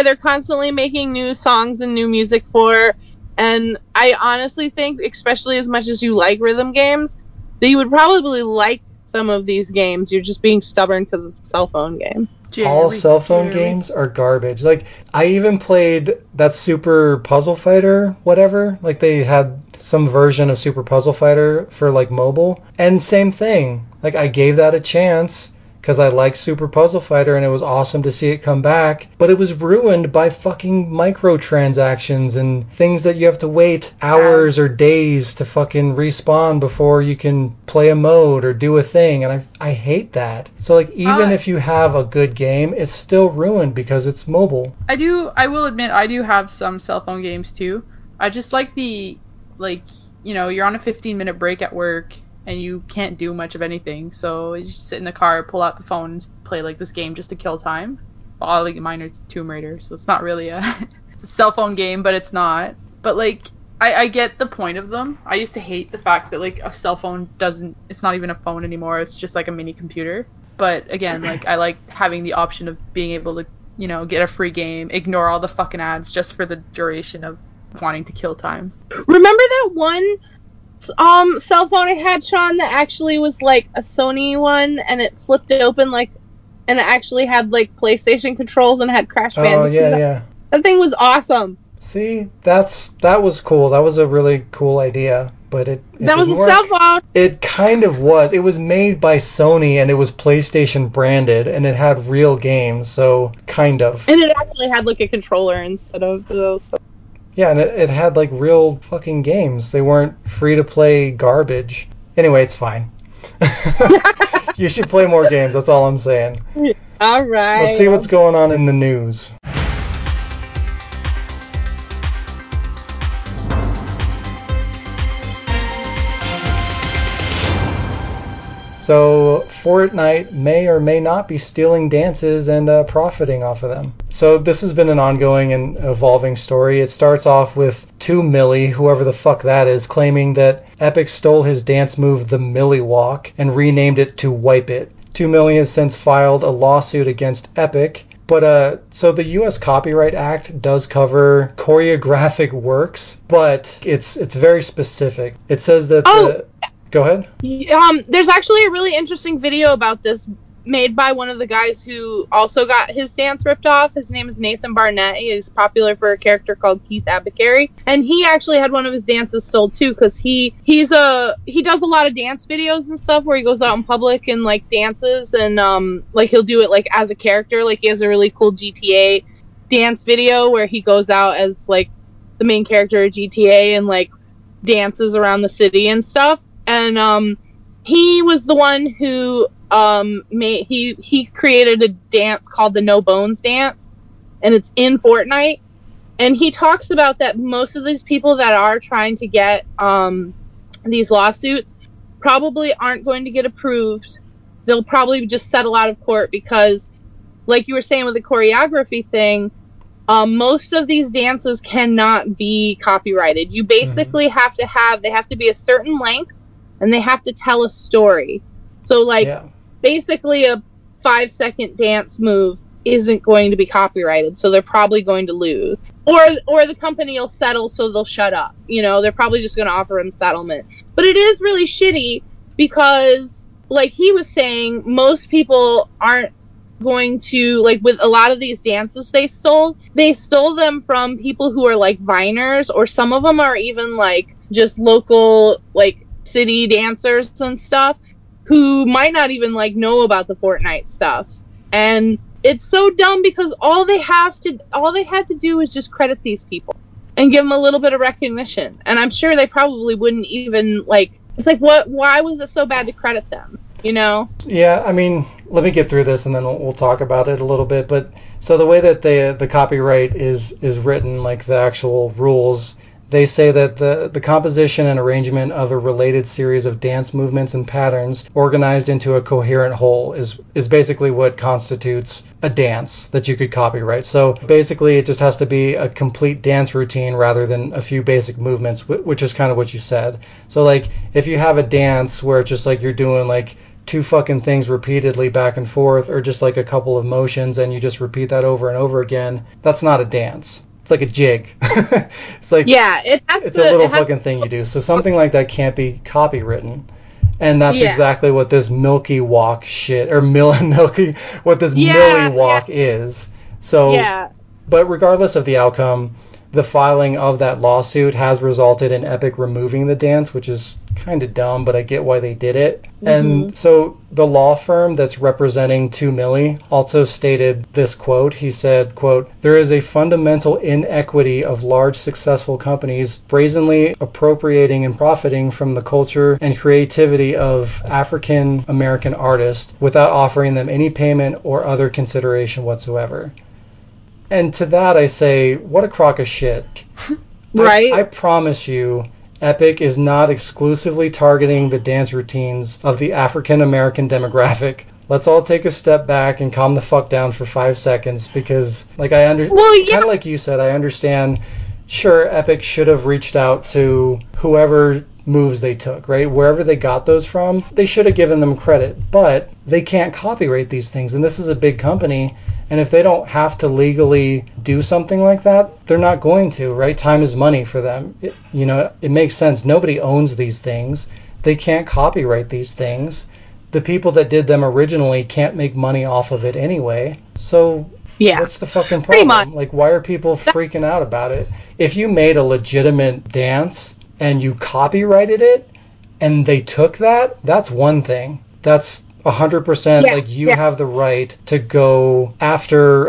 they're constantly making new songs and new music for. And I honestly think, especially as much as you like rhythm games, that you would probably like some of these games. You're just being stubborn because it's a cell phone game. All cell phone games are garbage. Like, I even played that Super Puzzle Fighter, whatever. Like, they had some version of Super Puzzle Fighter for, like, mobile. And same thing. Like, I gave that a chance because I liked Super Puzzle Fighter and it was awesome to see it come back. But it was ruined by fucking microtransactions and things that you have to wait hours or days to fucking respawn before you can play a mode or do a thing. And I hate that. So, like, even if you have a good game, it's still ruined because it's mobile. I will admit, I do have some cell phone games, too. I just like the, like, you know, you're on a 15-minute break at work, and you can't do much of anything, so you just sit in the car, pull out the phone, and play, like, this game just to kill time. All, like, mine are Tomb Raider, so it's not really it's a cell phone game, but it's not. But, like, I get the point of them. I used to hate the fact that, like, a cell phone it's not even a phone anymore, it's just, like, a mini computer. But, again, like, I like having the option of being able to, you know, get a free game, ignore all the fucking ads just for the duration of wanting to kill time. Remember that one cell phone I had, Sean, that actually was like a Sony one, and it flipped it open like, and it actually had like PlayStation controls and had Crash Bandicoot. Oh yeah. That thing was awesome. See, that was cool. That was a really cool idea, but it that was a cell phone. It kind of was. It was made by Sony, and it was PlayStation branded, and it had real games, so kind of. And it actually had like a controller instead of those. Yeah, and it had, like, real fucking games. They weren't free-to-play garbage. Anyway, it's fine. You should play more games. That's all I'm saying. All right. Let's see what's going on in the news. So Fortnite may or may not be stealing dances and profiting off of them. So this has been an ongoing and evolving story. It starts off with 2Millie, whoever the fuck that is, claiming that Epic stole his dance move, the Millie Walk, and renamed it to Wipe It. 2Millie has since filed a lawsuit against Epic. But so the U.S. Copyright Act does cover choreographic works, but it's very specific. It says that Go ahead. There's actually a really interesting video about this made by one of the guys who also got his dance ripped off. His name is Nathan Barnett. He is popular for a character called Keith Abacari. And he actually had one of his dances stolen too, because he does a lot of dance videos and stuff where he goes out in public and like dances, and like he'll do it like as a character. Like he has a really cool GTA dance video where he goes out as like the main character of GTA and like dances around the city and stuff. And he was the one who he created a dance called the No Bones Dance, and it's in Fortnite. And he talks about that most of these people that are trying to get these lawsuits probably aren't going to get approved. They'll probably just settle out of court because, like you were saying with the choreography thing, most of these dances cannot be copyrighted. You basically they have to be a certain length, and they have to tell a story. So, like, basically a 5-second dance move isn't going to be copyrighted, so they're probably going to lose. Or the company will settle, so they'll shut up. You know, they're probably just going to offer him settlement. But it is really shitty because, like he was saying, most people aren't going to, like, with a lot of these dances they stole them from people who are, like, Viners, or some of them are even, like, just local, like, city dancers and stuff who might not even like know about the Fortnite stuff. And it's so dumb because all they had to do was just credit these people and give them a little bit of recognition. And I'm sure they probably wouldn't even like It's like, what? Why was it so bad to credit them? You know? Yeah, I mean, let me get through this and then we'll talk about it a little bit. But so the way that the copyright is written, like the actual rules, they say that the composition and arrangement of a related series of dance movements and patterns organized into a coherent whole is basically what constitutes a dance that you could copyright. So basically it just has to be a complete dance routine rather than a few basic movements, which is kind of what you said. So like if you have a dance where it's just like you're doing like two fucking things repeatedly back and forth, or just like a couple of motions and you just repeat that over and over again, that's not a dance. It's like a jig. It's like, yeah, it's a little fucking thing you do. So something like that can't be copywritten. And that's exactly what this Milky Walk shit, or Millie Walk is. So, but regardless of the outcome, the filing of that lawsuit has resulted in Epic removing the dance, which is kind of dumb, but I get why they did it. Mm-hmm. And so the law firm that's representing 2 Millie also stated this quote. He said, quote, "There is a fundamental inequity of large successful companies brazenly appropriating and profiting from the culture and creativity of African American artists without offering them any payment or other consideration whatsoever." And to that I say, what a crock of shit. Right? I promise you, Epic is not exclusively targeting the dance routines of the African American demographic. Let's all take a step back and calm the fuck down for 5 seconds, because, like, kind of like you said, I understand, sure, Epic should have reached out to whoever moves they took, right? Wherever they got those from, they should have given them credit, but they can't copyright these things, and this is a big company. And if they don't have to legally do something like that, they're not going to, right? Time is money for them. It makes sense. Nobody owns these things. They can't copyright these things. The people that did them originally can't make money off of it anyway. So what's the fucking problem? Like, why are people freaking out about it? If you made a legitimate dance and you copyrighted it and they took that, that's one thing. That's 100%, like, you have the right to go after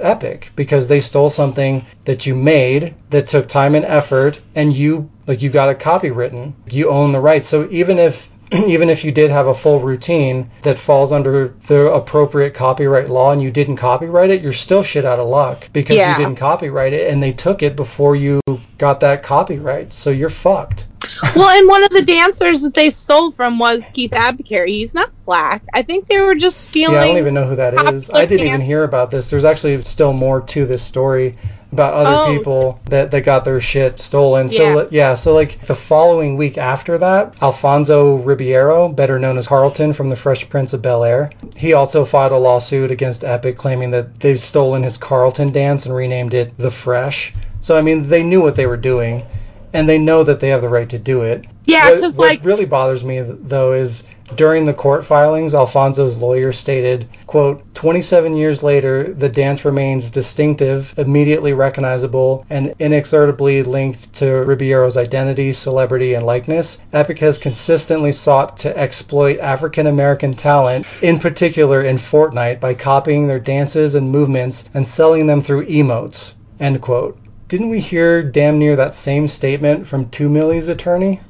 Epic because they stole something that you made that took time and effort, and you got it copywritten. You own the rights. So even if you did have a full routine that falls under the appropriate copyright law and you didn't copyright it, you're still shit out of luck because you didn't copyright it and they took it before you got that copyright. So you're fucked. Well, and one of the dancers that they stole from was Keith Abicary. He's not black. I think they were just stealing. Yeah, I don't even know who that is. I didn't even hear about this. There's actually still more to this story about other people that got their shit stolen. So, like, the following week after that, Alfonso Ribeiro, better known as Harleton from The Fresh Prince of Bel-Air, he also filed a lawsuit against Epic claiming that they've stolen his Carlton dance and renamed it The Fresh. So, I mean, they knew what they were doing, and they know that they have the right to do it. Yeah, because, like, what really bothers me, though, is during the court filings, Alfonso's lawyer stated, quote, "27 years later, the dance remains distinctive, immediately recognizable, and inexorably linked to Ribeiro's identity, celebrity, and likeness. Epic has consistently sought to exploit African-American talent, in particular in Fortnite, by copying their dances and movements and selling them through emotes," end quote. Didn't we hear damn near that same statement from 2 Millie's attorney?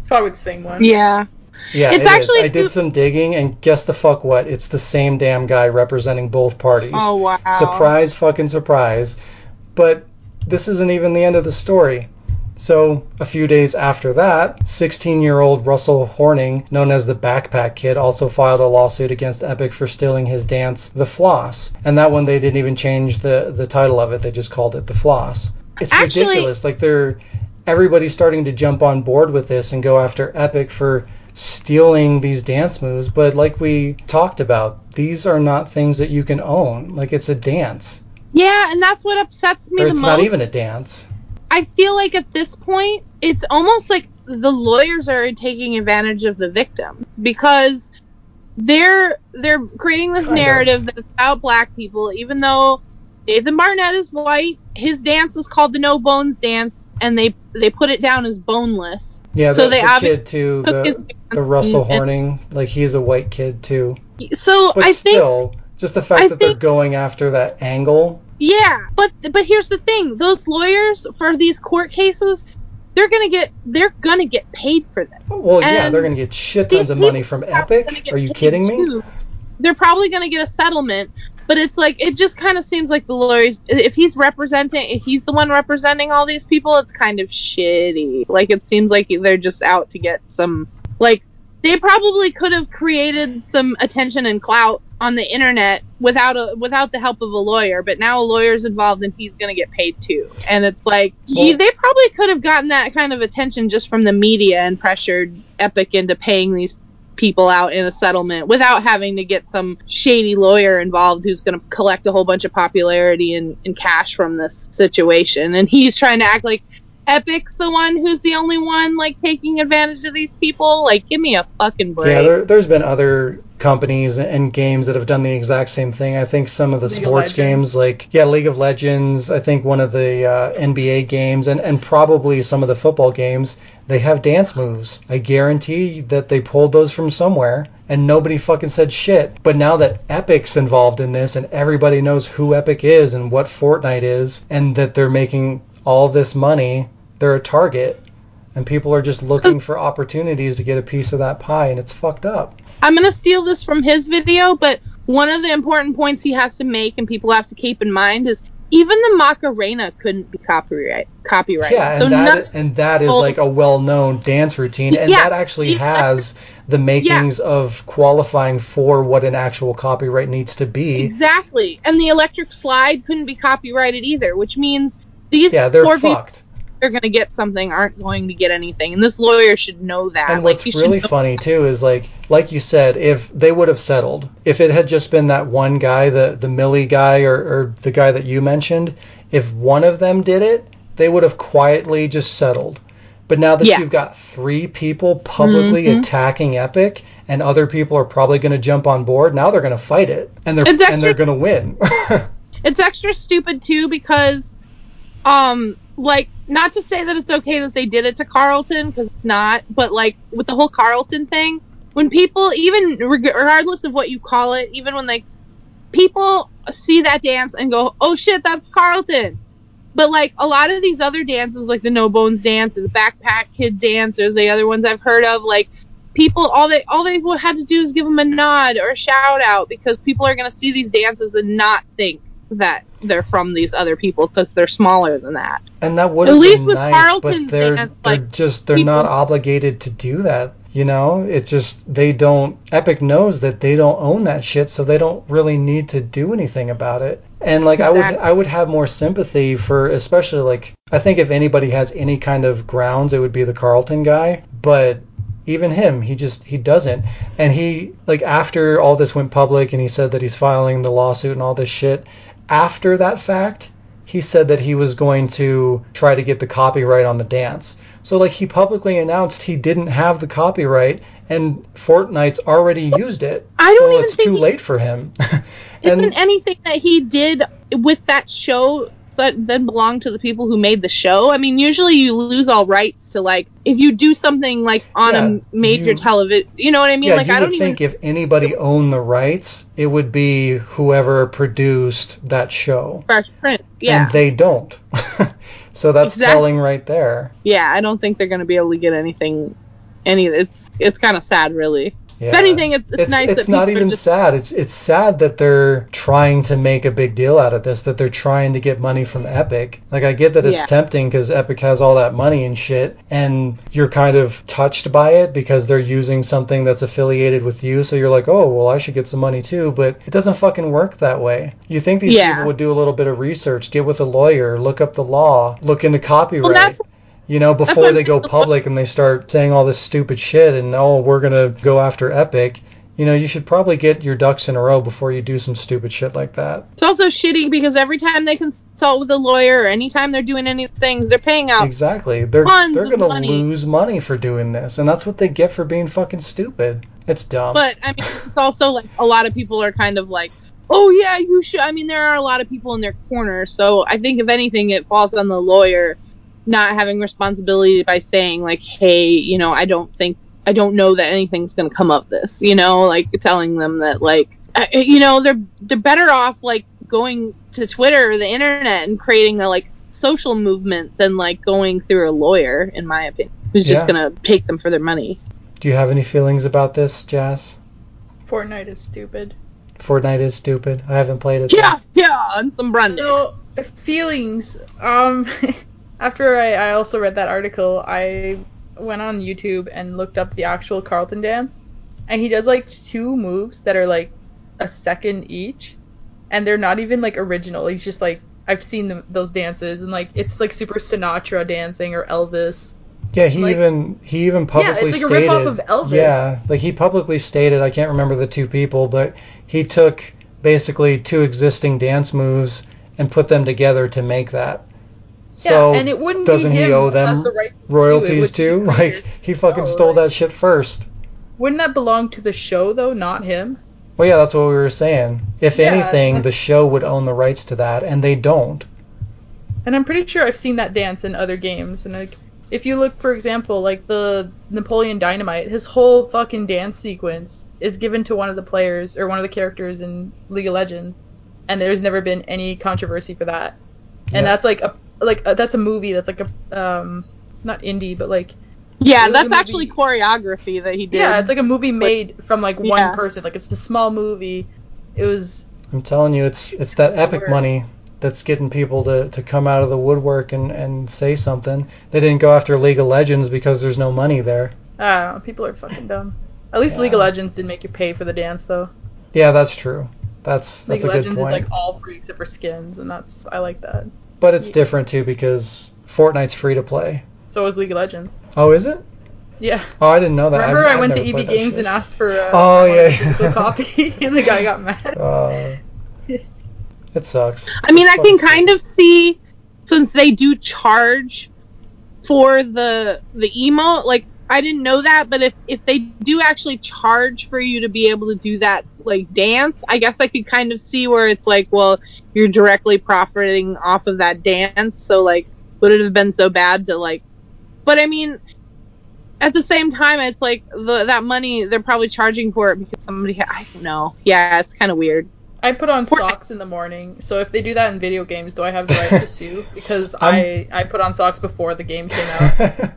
It's probably the same one. Yeah. Yeah, it's actually. I did some digging, and guess the fuck what? It's the same damn guy representing both parties. Oh, wow. Surprise, fucking surprise. But this isn't even the end of the story. So, a few days after that, 16-year-old Russell Horning, known as the Backpack Kid, also filed a lawsuit against Epic for stealing his dance, The Floss. And that one, they didn't even change the title of it. They just called it The Floss. It's actually ridiculous. Like, everybody's starting to jump on board with this and go after Epic for stealing these dance moves. But like we talked about, these are not things that you can own. Like, it's a dance. Yeah, and that's what upsets me the most. It's not even a dance. I feel like at this point, it's almost like the lawyers are taking advantage of the victim, because they're creating this narrative that's about black people, even though Nathan Barnett is white. His dance was called the No Bones Dance, and they put it down as boneless. Yeah, so the kid too, the Russell Horning, like, he's a white kid too. So but I still think just the fact that they're going after that angle. Yeah, but here's the thing. Those lawyers for these court cases, they're gonna get paid for this. Well, and yeah, they're gonna get shit tons of money from Epic. Are you kidding me? Too. They're probably gonna get a settlement, but it's like, it just kind of seems like the lawyers, if he's the one representing all these people, it's kind of shitty. Like, it seems like they're just out to get some, like, they probably could have created some attention and clout on the internet without the help of a lawyer, but now a lawyer's involved and he's going to get paid too. And it's like, they probably could have gotten that kind of attention just from the media and pressured Epic into paying these people out in a settlement without having to get some shady lawyer involved who's going to collect a whole bunch of popularity and cash from this situation. And he's trying to act like Epic's the one who's the only one, like, taking advantage of these people. Like, give me a fucking break. Yeah, there's been other companies and games that have done the exact same thing. I think some of the sports games, like, yeah, League of Legends, I think one of the NBA games, and probably some of the football games, they have dance moves. I guarantee that they pulled those from somewhere, and nobody fucking said shit. But now that Epic's involved in this, and everybody knows who Epic is and what Fortnite is, and that they're making all this money... They're a target, and people are just looking for opportunities to get a piece of that pie, and it's fucked up. I'm going to steal this from his video, but one of the important points he has to make and people have to keep in mind is even the Macarena couldn't be copyrighted. Yeah, and, so that is like a well-known dance routine, and that actually has the makings of qualifying for what an actual copyright needs to be. Exactly, and the electric slide couldn't be copyrighted either, which means these they're poor fucked. They're going to get something, aren't going to get anything. And this lawyer should know that. And what's really funny, too, is like you said, if they would have settled, if it had just been that one guy, the Millie guy or the guy that you mentioned, if one of them did it, they would have quietly just settled. But now that you've got three people publicly attacking Epic, and other people are probably going to jump on board, now they're going to fight it. And they're going to win. It's extra stupid, too, because... like, not to say that it's okay that they did it to Carlton, because it's not, but, like, with the whole Carlton thing, when people, even regardless of what you call it, even when, like, people see that dance and go, oh, shit, that's Carlton. But, like, a lot of these other dances, like the No Bones dance or the Backpack Kid dance or the other ones I've heard of, like, people, all they had to do is give them a nod or a shout-out, because people are going to see these dances and not think that they're from these other people because they're smaller than that. And that would have been nice, but they're not obligated to do that. You know, it's just Epic knows that they don't own that shit, so they don't really need to do anything about it. And like, exactly. I would have more sympathy for, especially like, I think if anybody has any kind of grounds, it would be the Carlton guy, but even him, he doesn't. And he, like, after all this went public and he said that he's filing the lawsuit and all this shit, after that fact, he said that he was going to try to get the copyright on the dance. So, like, he publicly announced he didn't have the copyright, and Fortnite's already used it. I don't even think it's too late for him. Isn't anything that he did with that show that then belonged to the people who made the show? I mean, usually you lose all rights to, like, if you do something, like, on a major television, you know what I mean? Yeah, like, I don't think if anybody owned the rights, it would be whoever produced that show. Fresh Prince, yeah. And they don't. So that's telling right there. Yeah, I don't think they're going to be able to get anything. It's kind of sad, really. Yeah. If anything, it's nice. It's not even sad. It's sad that they're trying to make a big deal out of this, that they're trying to get money from Epic. Like, I get that it's tempting because Epic has all that money and shit, and you're kind of touched by it because they're using something that's affiliated with you. So you're like, oh, well, I should get some money too. But it doesn't fucking work that way. You think these people would do a little bit of research, get with a lawyer, look up the law, look into copyright. Well, you know, before they go public and they start saying all this stupid shit and, oh, we're going to go after Epic, you know, you should probably get your ducks in a row before you do some stupid shit like that. It's also shitty because every time they consult with a lawyer or anytime they're doing any things, they're paying out. Exactly. They're going to lose money for doing this, and that's what they get for being fucking stupid. It's dumb. But, I mean, it's also like a lot of people are kind of like, oh, yeah, you should. I mean, there are a lot of people in their corner, so I think, if anything, it falls on the lawyer not having responsibility by saying, like, hey, you know, I don't know that anything's going to come of this, you know, like, telling them that, like, you know, they're better off, like, going to Twitter or the internet and creating a, like, social movement than like going through a lawyer, in my opinion, who's just going to take them for their money. Do you have any feelings about this, Jazz? Fortnite is stupid. I haven't played it. On some brandy. So, feelings. After I also read that article, I went on YouTube and looked up the actual Carlton dance, and he does like two moves that are like a second each, and they're not even like original. He's just like, I've seen those dances, and like it's like super Sinatra dancing or Elvis. Yeah, he even publicly stated. Yeah, it's like a ripoff of Elvis. Yeah, like he publicly stated. I can't remember the two people, but he took basically two existing dance moves and put them together to make that. So yeah, and it wouldn't doesn't be him he owe them the right royalties too? Like he fucking stole that shit first. Wouldn't that belong to the show though, not him? Well, yeah, that's what we were saying. If anything, the show would own the rights to that, and they don't. And I'm pretty sure I've seen that dance in other games. And like, if you look, for example, like the Napoleon Dynamite, his whole fucking dance sequence is given to one of the players or one of the characters in League of Legends, and there's never been any controversy for that. And that's like a that's a movie that's like a not indie but like that's actually choreography that he did. Yeah, it's like a movie made from like one person. Like it's a small movie. It was. I'm telling you, it's that Epic money that's getting people to come out of the woodwork and say something. They didn't go after League of Legends because there's no money there. I don't know. People are fucking dumb. At least League of Legends didn't make you pay for the dance though. Yeah, that's true. That's a good point. League of Legends is like all free except for skins, and I like that. But it's different, too, because Fortnite's free to play. So is League of Legends. Oh, is it? Yeah. Oh, I didn't know that. Remember I went to EB Games and asked for a copy, and the guy got mad. It sucks. I mean, I can kind of see, since they do charge for the emote, like, I didn't know that, but if they do actually charge for you to be able to do that, like, dance, I guess I could kind of see where it's like, well, you're directly profiting off of that dance, so, like, would it have been so bad to, like... But, I mean, at the same time, it's like, that money, they're probably charging for it because somebody... I don't know. Yeah, it's kind of weird. I put on socks in the morning, so if they do that in video games, do I have the right to sue? Because I put on socks before the game came out.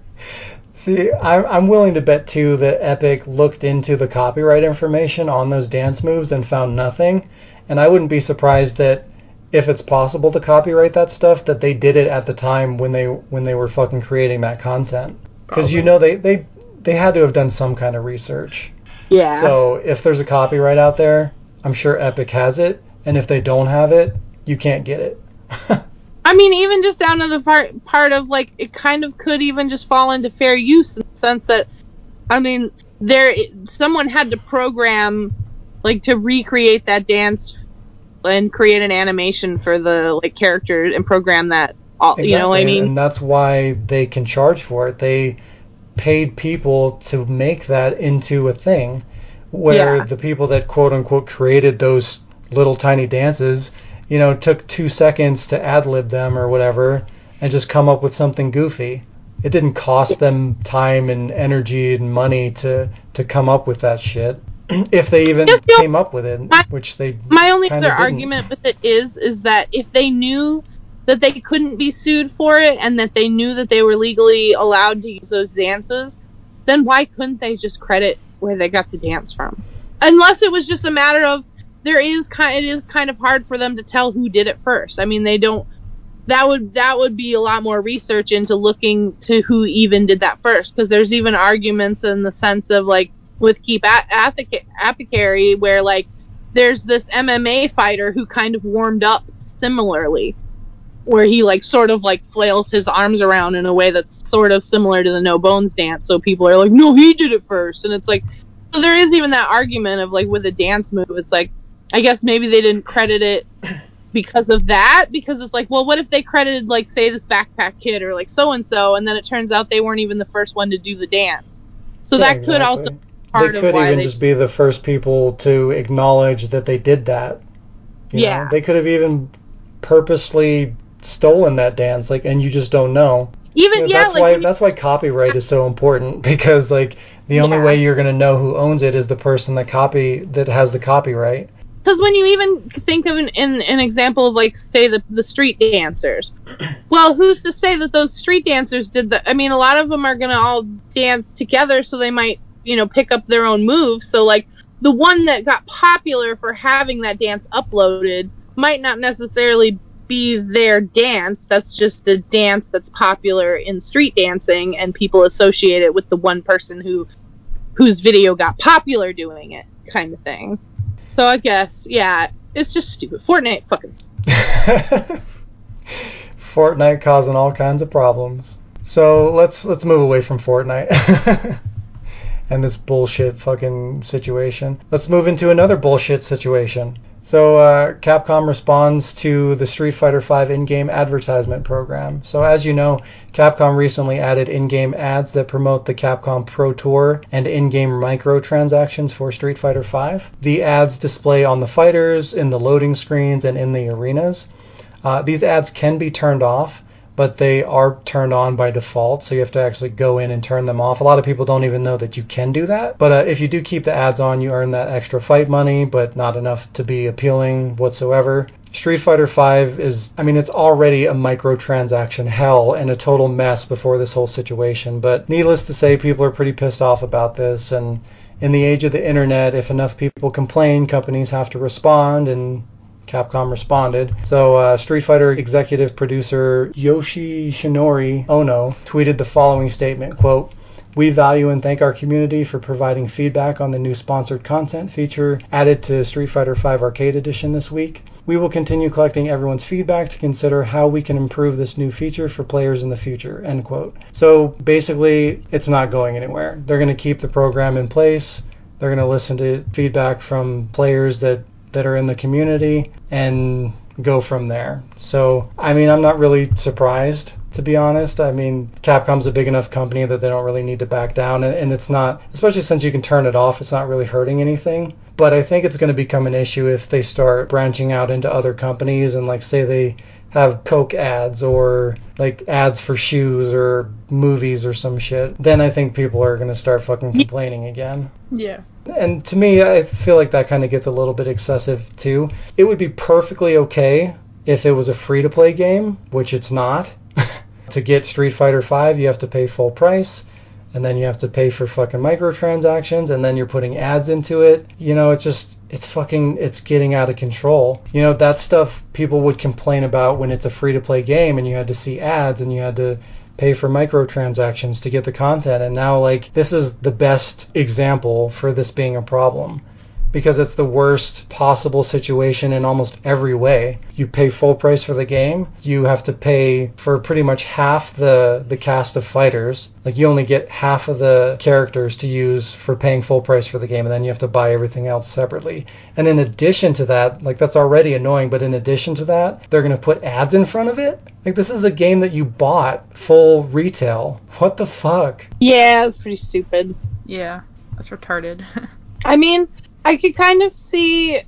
See, I'm willing to bet, too, that Epic looked into the copyright information on those dance moves and found nothing, and I wouldn't be surprised that if it's possible to copyright that stuff, that they did it at the time when they were fucking creating that content. Because, you know, they had to have done some kind of research. Yeah. So if there's a copyright out there, I'm sure Epic has it. And if they don't have it, you can't get it. I mean, even just down to the part of, like, it kind of could even just fall into fair use in the sense that, I mean, someone had to program, like, to recreate that dance and create an animation for the like character and program that all, exactly. You know what I mean? And that's why they can charge for it. They paid people to make that into a thing where the people that quote unquote created those little tiny dances, you know, took 2 seconds to ad-lib them or whatever and just come up with something goofy. It didn't cost them time and energy and money to come up with that shit. If they even came up with it, which they my only other argument with it is that if they knew that they couldn't be sued for it and that they knew that they were legally allowed to use those dances, then why couldn't they just credit where they got the dance from? Unless it was just a matter of it is kind of hard for them to tell who did it first. I mean, they don't. That would be a lot more research into looking to who even did that first, because there's even arguments in the sense of like, with Keep Apothecary, where like there's this MMA fighter who kind of warmed up similarly, where he like sort of like flails his arms around in a way that's sort of similar to the No Bones dance, so people are like, no, he did it first. And it's like, so there is even that argument of like, with a dance move, it's like, I guess maybe they didn't credit it because of that, because it's like, well, what if they credited like, say, this Backpack Kid or like so and so, and then it turns out they weren't even the first one to do the dance, so that could also... They could even just be the first people to acknowledge that they did that. You know? They could have even purposely stolen that dance, like, and you just don't know. That's why copyright is so important, because like the only way you're going to know who owns it is the person that has the copyright. Because when you even think of an example of, like, say, the street dancers, well, who's to say that those street dancers did the... I mean, a lot of them are going to all dance together, so they might, you know, pick up their own moves. So, like, the one that got popular for having that dance uploaded might not necessarily be their dance. That's just a dance that's popular in street dancing, and people associate it with the one person whose video got popular doing it, kind of thing. So I guess, yeah, it's just stupid. Fortnite fucking... Fortnite causing all kinds of problems. So let's move away from Fortnite and this bullshit fucking situation. Let's move into another bullshit situation. So Capcom responds to the Street Fighter V in-game advertisement program. So as you know, Capcom recently added in-game ads that promote the Capcom Pro Tour and in-game microtransactions for Street Fighter V. The ads display on the fighters, in the loading screens, and in the arenas. These ads can be turned off, but they are turned on by default, so you have to actually go in and turn them off. A lot of people don't even know that you can do that. But if you do keep the ads on, you earn that extra fight money, but not enough to be appealing whatsoever. Street Fighter V is, I mean, it's already a microtransaction hell and a total mess before this whole situation. But needless to say, people are pretty pissed off about this. And in the age of the internet, if enough people complain, companies have to respond, and Capcom responded. So Street Fighter executive producer Yoshinori Ono tweeted the following statement, quote, "We value and thank our community for providing feedback on the new sponsored content feature added to Street Fighter V Arcade Edition this week. We will continue collecting everyone's feedback to consider how we can improve this new feature for players in the future," end quote. So basically, it's not going anywhere. They're going to keep the program in place. They're going to listen to feedback from players that are in the community and go from there. So, I mean, I'm not really surprised, to be honest. I mean, Capcom's a big enough company that they don't really need to back down, and it's not, especially since you can turn it off, it's not really hurting anything. But I think it's going to become an issue if they start branching out into other companies and, like, say they have Coke ads or, like, ads for shoes or movies or some shit. Then I think people are going to start fucking complaining again. Yeah. And to me, I feel like that kind of gets a little bit excessive, too. It would be perfectly okay if it was a free-to-play game, which it's not. To get Street Fighter V, you have to pay full price, and then you have to pay for fucking microtransactions, and then you're putting ads into it. You know, it's just... It's getting out of control. You know, that stuff people would complain about when it's a free-to-play game and you had to see ads and you had to pay for microtransactions to get the content. And now, like, this is the best example for this being a problem, because it's the worst possible situation in almost every way. You pay full price for the game. You have to pay for pretty much half the cast of fighters. Like, you only get half of the characters to use for paying full price for the game, and then you have to buy everything else separately. And in addition to that, like, that's already annoying, but in addition to that, they're going to put ads in front of it? Like, this is a game that you bought full retail. What the fuck? Yeah, that's pretty stupid. Yeah, that's retarded. I mean... I could kind of see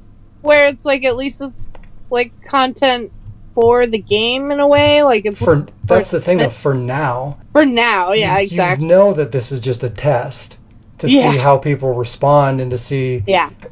where it's, like, at least it's, like, content for the game in a way. Like, it's for, that's the thing, though, for now. For now, yeah, exactly. You know that this is just a test to see how people respond and to see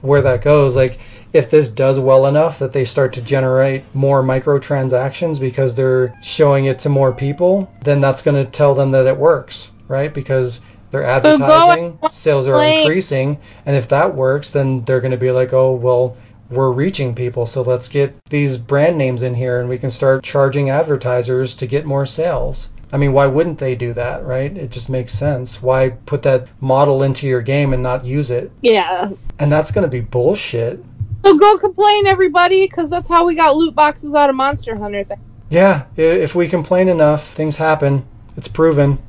where that goes. Like, if this does well enough that they start to generate more microtransactions because they're showing it to more people, then that's going to tell them that it works, right? Because... they're advertising, sales are increasing, and if that works, then they're going to be like, oh, well, we're reaching people, so let's get these brand names in here and we can start charging advertisers to get more sales. I mean, why wouldn't they do that, right? It just makes sense. Why put that model into your game and not use it? Yeah. And that's going to be bullshit. So go complain, everybody, because that's how we got loot boxes out of Monster Hunter. Yeah, if we complain enough, things happen. It's proven.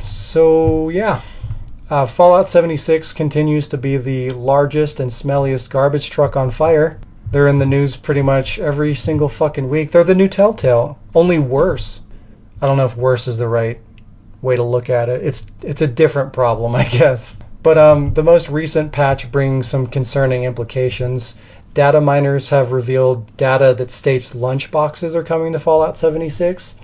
So, yeah. Fallout 76 continues to be the largest and smelliest garbage truck on fire. They're in the news pretty much every single fucking week. They're the new Telltale, only worse. I don't know if worse is the right way to look at it. It's a different problem, I guess. But the most recent patch brings some concerning implications. Data miners have revealed data that states lunch boxes are coming to Fallout 76.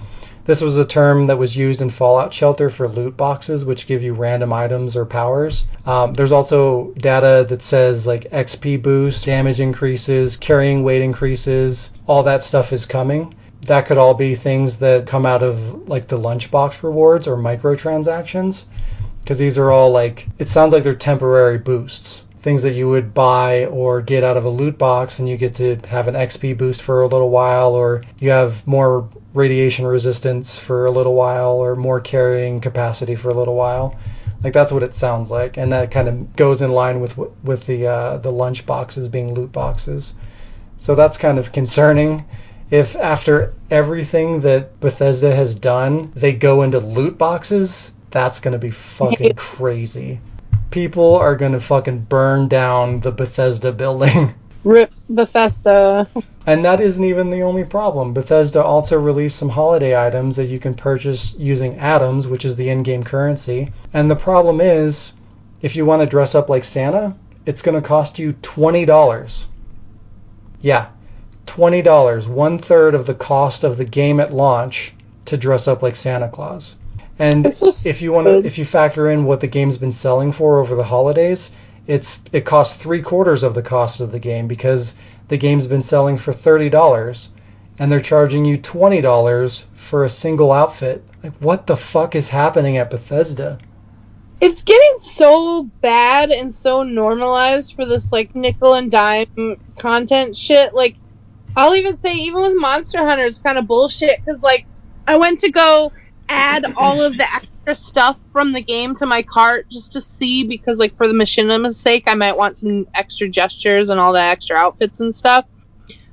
This was a term that was used in Fallout Shelter for loot boxes, which give you random items or powers. There's also data that says like XP boost, damage increases, carrying weight increases, all that stuff is coming. That could all be things that come out of like the lunchbox rewards or microtransactions, because these are all like, it sounds like they're temporary boosts. Things that you would buy or get out of a loot box, and you get to have an XP boost for a little while, or you have more radiation resistance for a little while, or more carrying capacity for a little while. Like, that's what it sounds like, and that kind of goes in line with the lunch boxes being loot boxes. So that's kind of concerning. If after everything that Bethesda has done, they go into loot boxes, that's going to be fucking crazy. People are going to fucking burn down the Bethesda building. RIP Bethesda. And that isn't even the only problem. Bethesda also released some holiday items that you can purchase using atoms, which is the in-game currency. And the problem is, if you want to dress up like Santa, it's going to cost you $20. Yeah, $20, one-third of the cost of the game at launch to dress up like Santa Claus. And if you factor in what the game's been selling for over the holidays, it costs three-quarters of the cost of the game, because the game's been selling for $30, and they're charging you $20 for a single outfit. Like, what the fuck is happening at Bethesda? It's getting so bad and so normalized for this, like, nickel and dime content shit. Like, I'll even say, even with Monster Hunter, it's kind of bullshit, because, like, I went to go add all of the extra stuff from the game to my cart just to see, because like for the machinima's sake I might want some extra gestures and all the extra outfits and stuff.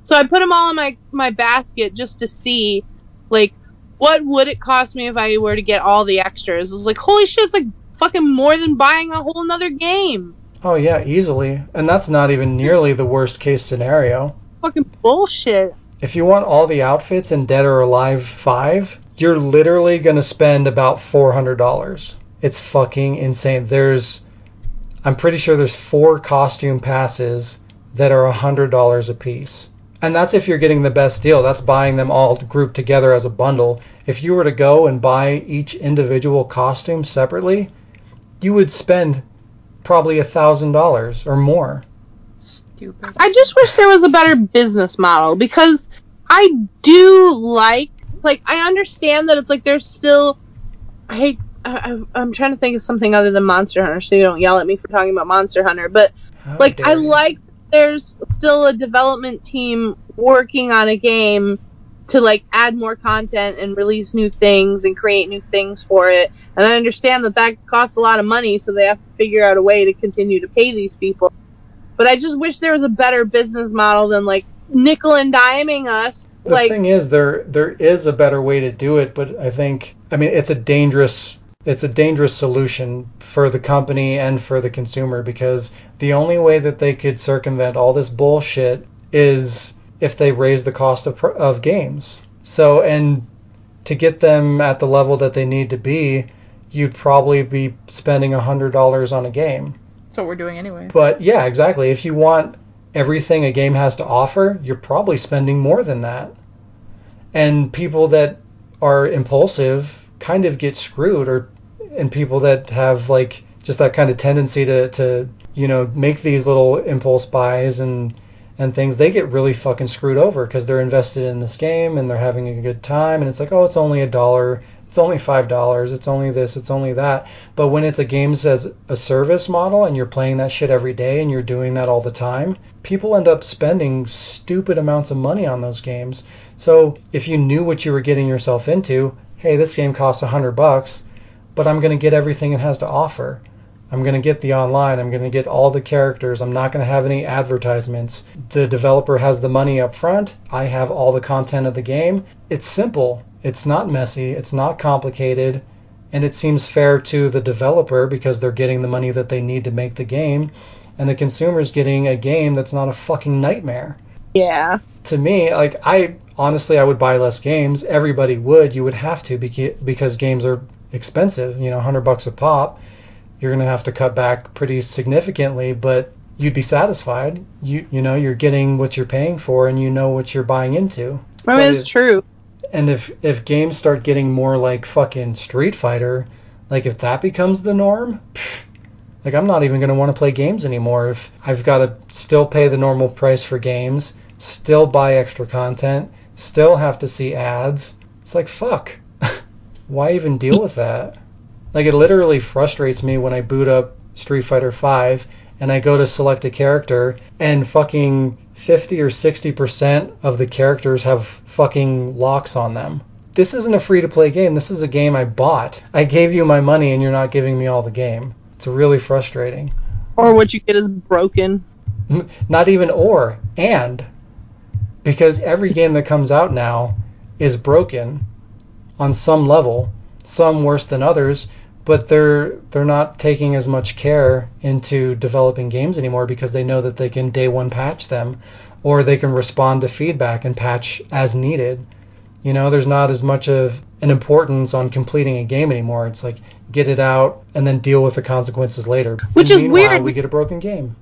So I put them all in my basket just to see like what would it cost me if I were to get all the extras. It's like, holy shit, it's like fucking more than buying a whole nother game. Oh yeah, easily. And that's not even nearly the worst case scenario. Fucking bullshit. If you want all the outfits in Dead or Alive 5, you're literally going to spend about $400. It's fucking insane. I'm pretty sure there's 4 costume passes that are $100 a piece. And that's if you're getting the best deal. That's buying them all grouped together as a bundle. If you were to go and buy each individual costume separately, you would spend probably $1,000 or more. Stupid. I just wish there was a better business model, because I do like I understand that it's like there's still I'm trying to think of something other than Monster Hunter, so you don't yell at me for talking about Monster Hunter, but how like I you. Like there's still a development team working on a game to like add more content and release new things and create new things for it, and I understand that costs a lot of money, so they have to figure out a way to continue to pay these people. But I just wish there was a better business model than like nickel and diming us. The thing is, there is a better way to do it, but I mean it's a dangerous solution for the company and for the consumer, because the only way that they could circumvent all this bullshit is if they raise the cost of games. So, and to get them at the level that they need to be, you'd probably be spending $100 on a game. That's what we're doing anyway. But yeah, exactly. If you want everything a game has to offer, you're probably spending more than that. And people that are impulsive kind of get screwed, and people that have like just that kind of tendency to you know, make these little impulse buys and things, they get really fucking screwed over, because they're invested in this game and they're having a good time, and it's like, oh, it's only $1, it's only $5, it's only this, it's only that. But when it's a games as a service model and you're playing that shit every day and you're doing that all the time, people end up spending stupid amounts of money on those games. So if you knew what you were getting yourself into, hey, this game costs $100, but I'm going to get everything it has to offer. I'm going to get the online. I'm going to get all the characters. I'm not going to have any advertisements. The developer has the money up front. I have all the content of the game. It's simple. It's not messy. It's not complicated. And it seems fair to the developer, because they're getting the money that they need to make the game. And the consumer's getting a game that's not a fucking nightmare. Yeah. To me, like, I would buy less games. Everybody would. You would have to, because games are expensive. You know, $100 a pop. You're going to have to cut back pretty significantly, but you'd be satisfied. You know, you're getting what you're paying for, and you know what you're buying into. I mean, it's true. And if games start getting more like fucking Street Fighter, like if that becomes the norm, pfft, like I'm not even going to want to play games anymore if I've got to still pay the normal price for games, still buy extra content, still have to see ads. It's like, fuck, why even deal with that? Like it literally frustrates me when I boot up Street Fighter V and I go to select a character and fucking 50 or 60% of the characters have fucking locks on them. This isn't a free-to-play game. This is a game I bought. I gave you my money and you're not giving me all the game. It's really frustrating. Or what you get is broken. Not even or, and. Because every game that comes out now is broken on some level, some worse than others, but they're not taking as much care into developing games anymore because they know that they can day one patch them, or they can respond to feedback and patch as needed. You know, there's not as much of an importance on completing a game anymore. It's like, get it out and then deal with the consequences later. Which is weird. We get a broken game.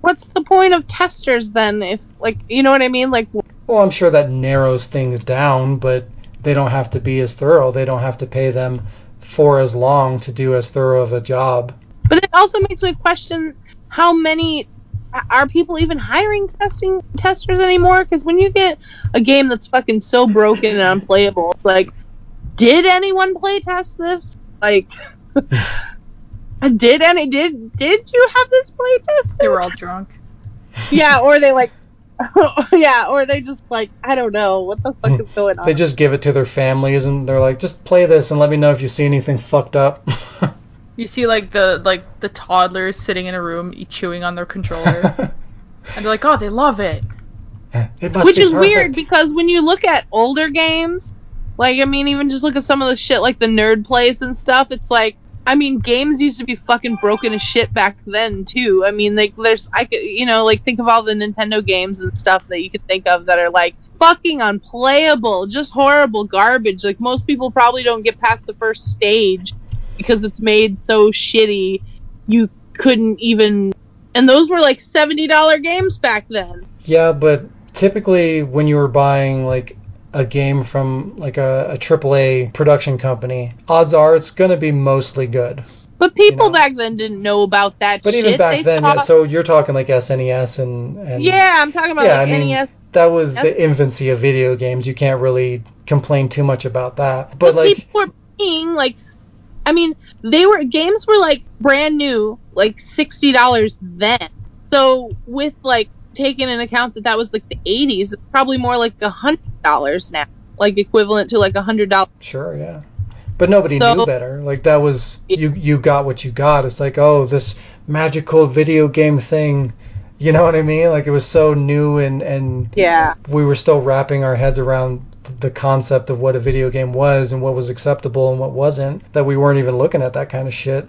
What's the point of testers then? If, like, you know what I mean? Like, well, I'm sure that narrows things down, but they don't have to be as thorough. They don't have to pay them for as long to do as thorough of a job. But it also makes me question how many are people even hiring testers anymore? Because when you get a game that's fucking so broken and unplayable, it's like, did anyone play test this? Like, did you have this play tested? They were all drunk. Yeah, or they like. Yeah, or they just like, I don't know, what the fuck is going on? They just give it to their families, and they're like, just play this and let me know if you see anything fucked up. You see, like the toddlers sitting in a room chewing on their controller, and they're like, oh, they love it. It must Which be is perfect. Weird, because when you look at older games, like, I mean, even just look at some of the shit, like the nerd plays and stuff, it's like, I mean, games used to be fucking broken as shit back then, too. I mean, like, think of all the Nintendo games and stuff that you could think of that are, like, fucking unplayable, just horrible garbage. Like, most people probably don't get past the first stage because it's made so shitty you couldn't even... And those were, like, $70 games back then. Yeah, but typically when you were buying, like, a game from like a AAA production company, odds are it's going to be mostly good. But people back then didn't know about that but shit. But even back then, so you're talking like SNES and yeah, I'm talking about NES. That was the infancy of video games. You can't really complain too much about that. But like people were paying games were like brand new, like $60 then. So with like taking into account that was like the 80s, it's probably more like $100 now, like equivalent to like $100. Sure, yeah, but nobody knew better. Like that was you got what you got. It's like, oh, this magical video game thing, you know what I mean? Like it was so new and yeah, we were still wrapping our heads around the concept of what a video game was and what was acceptable and what wasn't. That we weren't even looking at that kind of shit.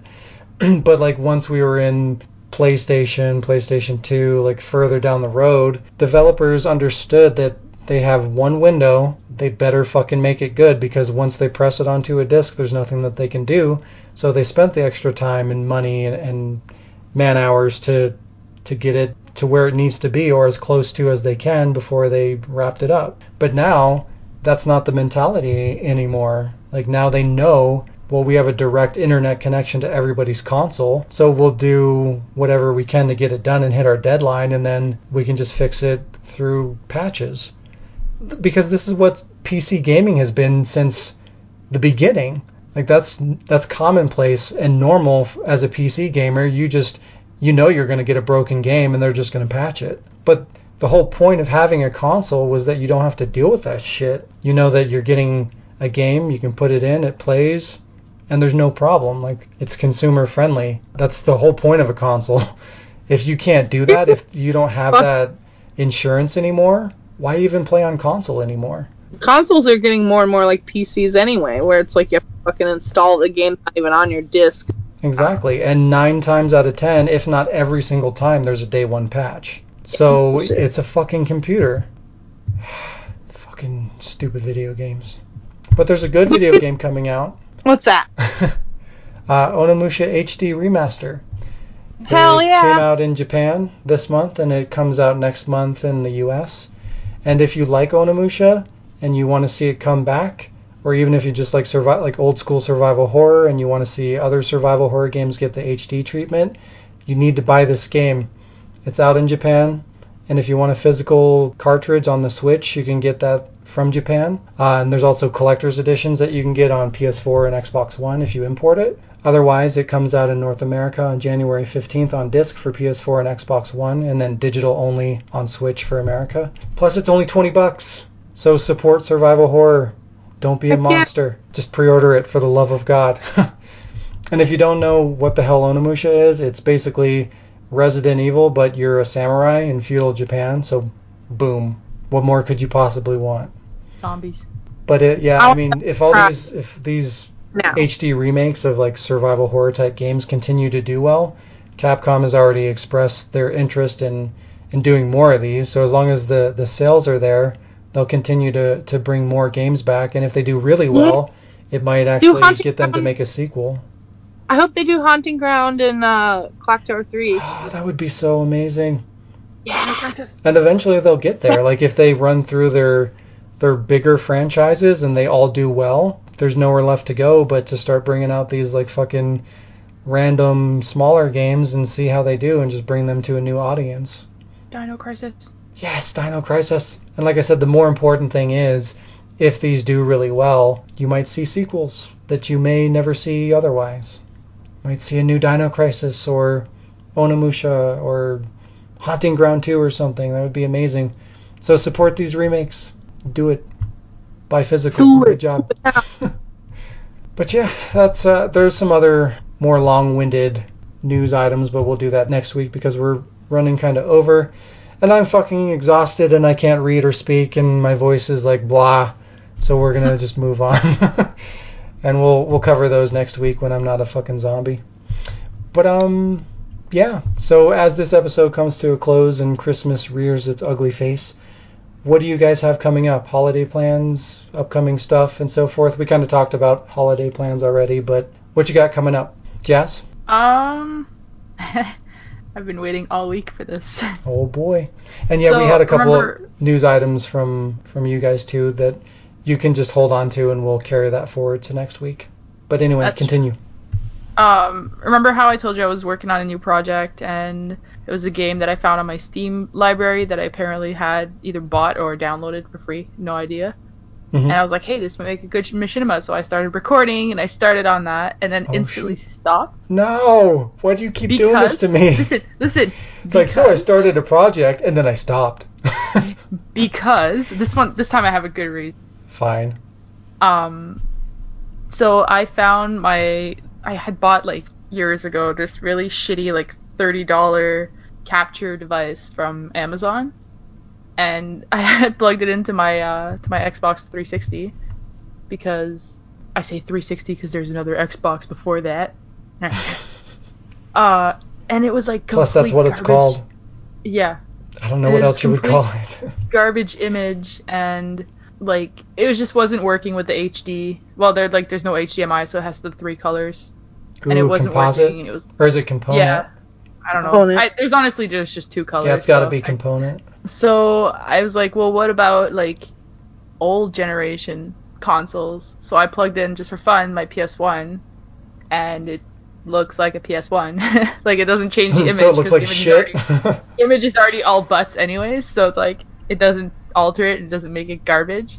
But like once we were in PlayStation 2, like further down the road, developers understood that they have one window, they better fucking make it good, because once they press it onto a disc, there's nothing that they can do. So they spent the extra time and money and man hours to get it to where it needs to be, or as close to as they can before they wrapped it up. But now, that's not the mentality anymore. Like now they know, well, we have a direct internet connection to everybody's console, so we'll do whatever we can to get it done and hit our deadline, and then we can just fix it through patches. Because this is what PC gaming has been since the beginning. Like that's commonplace and normal as a PC gamer. You just, you know, you're going to get a broken game and they're just going to patch it. But the whole point of having a console was that you don't have to deal with that shit. You know that you're getting a game, you can put it in, it plays, and there's no problem. Like, it's consumer friendly. That's the whole point of a console. If you can't do that, if you don't have that insurance anymore, why even play on console anymore? Consoles are getting more and more like PCs anyway, where it's like you have to fucking install the game not even on your disc. Exactly. And 9 times out of 10, if not every single time, there's a day one patch. So it's a fucking computer. Fucking stupid video games. But there's a good video game coming out. What's that? Onimusha HD Remaster. Hell yeah! It came out in Japan this month, and it comes out next month in the U.S. And if you like Onimusha, and you want to see it come back, or even if you just like survive, like old school survival horror, and you want to see other survival horror games get the HD treatment, you need to buy this game. It's out in Japan, and if you want a physical cartridge on the Switch, you can get that from Japan. And there's also collector's editions that you can get on PS4 and Xbox One if you import it. Otherwise, it comes out in North America on January 15th on disc for PS4 and Xbox One, and then digital only on Switch for America. Plus, it's only $20, so support survival horror. Don't be a monster. Just pre-order it for the love of God. And if you don't know what the hell Onimusha is, it's basically Resident Evil, but you're a samurai in feudal Japan, so boom. What more could you possibly want? Zombies. But it, yeah, I mean, if these HD remakes of like survival horror type games continue to do well, Capcom has already expressed their interest in doing more of these. So as long as the sales are there, they'll continue to bring more games back. And if they do really well, it might actually get them to make a sequel. I hope they do Haunting Ground and Clock Tower 3. Oh, that would be so amazing. Yeah. And eventually they'll get there. Like, if they run through their bigger franchises and they all do well, there's nowhere left to go but to start bringing out these, like, fucking random smaller games and see how they do and just bring them to a new audience. Dino Crisis. Yes, Dino Crisis. And like I said, the more important thing is, if these do really well, you might see sequels that you may never see otherwise. Might see a new Dino Crisis or Onimusha or Haunting Ground 2 or something. That would be amazing. So support these remakes. Do it. Buy physical. Good job. But yeah, that's there's some other more long-winded news items, but we'll do that next week because we're running kind of over. And I'm fucking exhausted and I can't read or speak and my voice is like blah. So we're going to just move on. And we'll cover those next week when I'm not a fucking zombie. But, yeah. So as this episode comes to a close and Christmas rears its ugly face, what do you guys have coming up? Holiday plans, upcoming stuff, and so forth? We kind of talked about holiday plans already, but what you got coming up? Jazz? I've been waiting all week for this. Oh, boy. And yeah, so, we had a couple of news items from you guys, too, that you can just hold on to, and we'll carry that forward to next week. But anyway, continue. Remember how I told you I was working on a new project, and it was a game that I found on my Steam library that I apparently had either bought or downloaded for free, no idea. Mm-hmm. And I was like, hey, this might make a good machinima, so I started recording, and I started on that, and then instantly stopped. No! Why do you keep doing this to me? Listen. It's like, so I started a project, and then I stopped. Because, this time I have a good reason. Fine. So I had bought like years ago this really shitty like $30 capture device from Amazon, and I had plugged it into my to my Xbox 360 because I say 360 because there's another Xbox before that. And it was like plus that's what garbage. It's called. Yeah. I don't know what else you would call it. Garbage image and. Like, it was just wasn't working with the HD. Well, there's no HDMI, so it has the three colors. Ooh, and it wasn't composite? Working. And it was, or is it component? Yeah, I don't know. Component. There's honestly just two colors. Yeah, it's got to be component. So I was like, well, what about, like, old generation consoles? So I plugged in, just for fun, my PS1, and it looks like a PS1. Like, it doesn't change the image. So it looks like shit. Image is already all butts anyways, so it's like, it doesn't alter it, it doesn't make it garbage.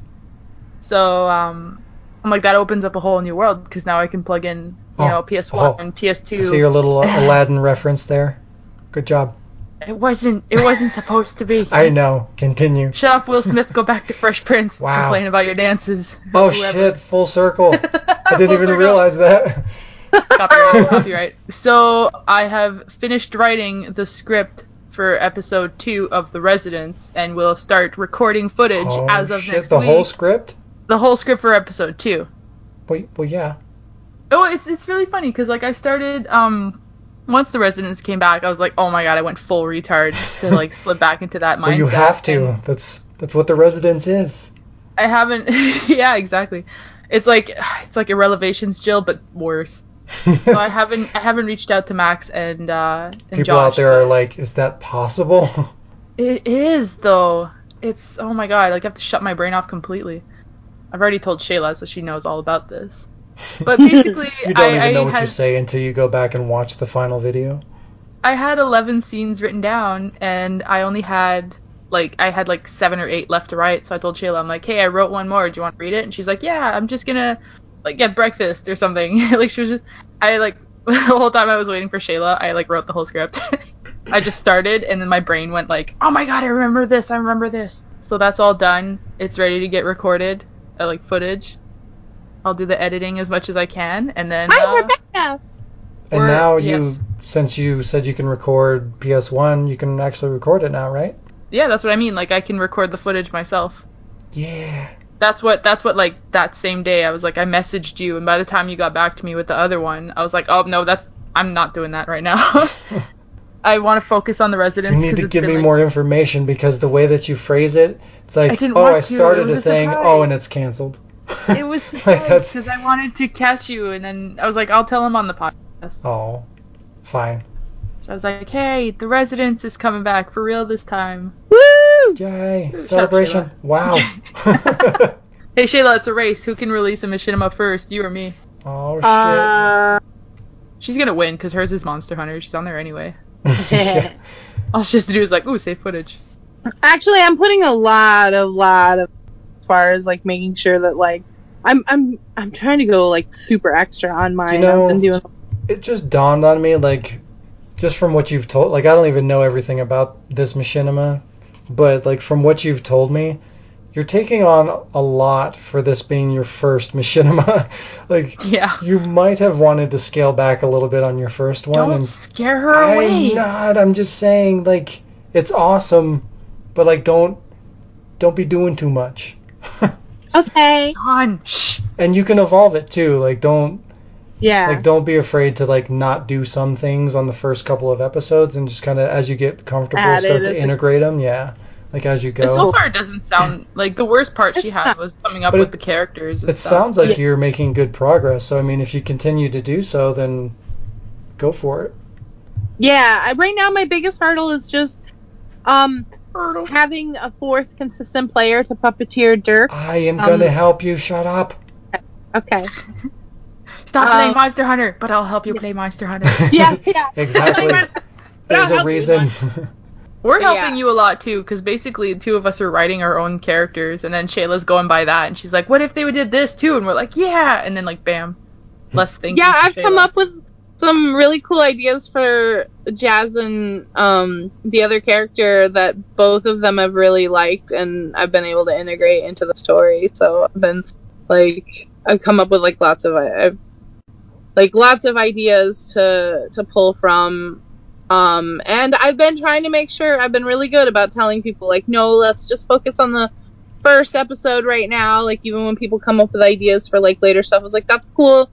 So I'm like, that opens up a whole new world because now I can plug in PS1 and PS2. I see your little Aladdin reference there. Good job. It wasn't supposed to be. I know. Continue. Shut up, Will Smith. Go back to Fresh Prince. Wow. Complain about your dances. Oh shit! Full circle. I didn't even realize that. Copyright. So I have finished writing the script for episode 2 of The Residents, and we'll start recording footage as of next week. Whole script? The whole script for episode 2. Wait, well, yeah. Oh, it's really funny, because, like, I started, once The Residents came back, I was like, oh my god, I went full retard to, like, slip back into that mindset. Well, you have to. And that's what The Residents is. I haven't, yeah, exactly. It's like Irrelevations, Jill, but worse. So I haven't reached out to Max and people Josh, out there are like, is that possible? It is though. It's oh my god! Like I have to shut my brain off completely. I've already told Shayla, so she knows all about this. But basically, you don't even know what you say until you go back and watch the final video. I had 11 scenes written down, and I only had like 7 or 8 left to write. So I told Shayla, I'm like, hey, I wrote one more. Do you want to read it? And she's like, yeah, I'm just gonna get breakfast or something. Like she was, the whole time I was waiting for Shayla, I wrote the whole script. I just started, and then my brain went like, oh my god, I remember this. I remember this. So that's all done. It's ready to get recorded. Footage. I'll do the editing as much as I can, and then... Hi, Rebecca! And now since you said you can record PS1, you can actually record it now, right? Yeah, that's what I mean. I can record the footage myself. Yeah. That's what that same day, I was I messaged you, and by the time you got back to me with the other one, I was like, oh, no, I'm not doing that right now. I want to focus on the residents. You need to give me more information, because the way that you phrase it, it's like, oh, I started a thing, oh, and it's canceled. It was because I wanted to catch you, and then I was like, I'll tell him on the podcast. Oh, fine. So I was like, hey, the residents is coming back for real this time. Woo! Yay! Celebration! Wow! Hey Shayla, it's a race. Who can release a Machinima first, you or me? Oh shit! She's gonna win because hers is Monster Hunter. She's on there anyway. Yeah. All she has to do is ooh, save footage. Actually, I'm putting a lot of. As far as making sure that I'm trying to go super extra on mine. It just dawned on me just from what you've told. I don't even know everything about this Machinima, but from what you've told me, you're taking on a lot for this being your first Machinima. Yeah, you might have wanted to scale back a little bit on your first one. Don't scare her away. I'm not. I'm just saying it's awesome, but don't be doing too much. Okay. And you can evolve it too. Don't. Yeah. Don't be afraid to not do some things on the first couple of episodes, and just kind of as you get comfortable, start to integrate them. Yeah. As you go. So far, it doesn't sound the worst part she had was coming up with the characters. It sounds like you're making good progress. So I mean, if you continue to do so, then go for it. Yeah. Right now, my biggest hurdle is just having a fourth consistent player to puppeteer Dirk. I am going to help you. Shut up. Okay. Stop playing Monster Hunter, but I'll help you play Monster Hunter. Yeah. Exactly. There's a reason. We're helping you a lot, too, because basically the two of us are writing our own characters, and then Shayla's going by that, and she's like, what if they did this, too? And we're like, yeah! And then, bam. Less thinking. Yeah, I've come up with some really cool ideas for Jazz and the other character that both of them have really liked, and I've been able to integrate into the story. So I've been I've come up with lots of ideas to pull from, and I've been trying to make sure I've been really good about telling people no, let's just focus on the first episode right now. Even when people come up with ideas for later stuff, I was that's cool.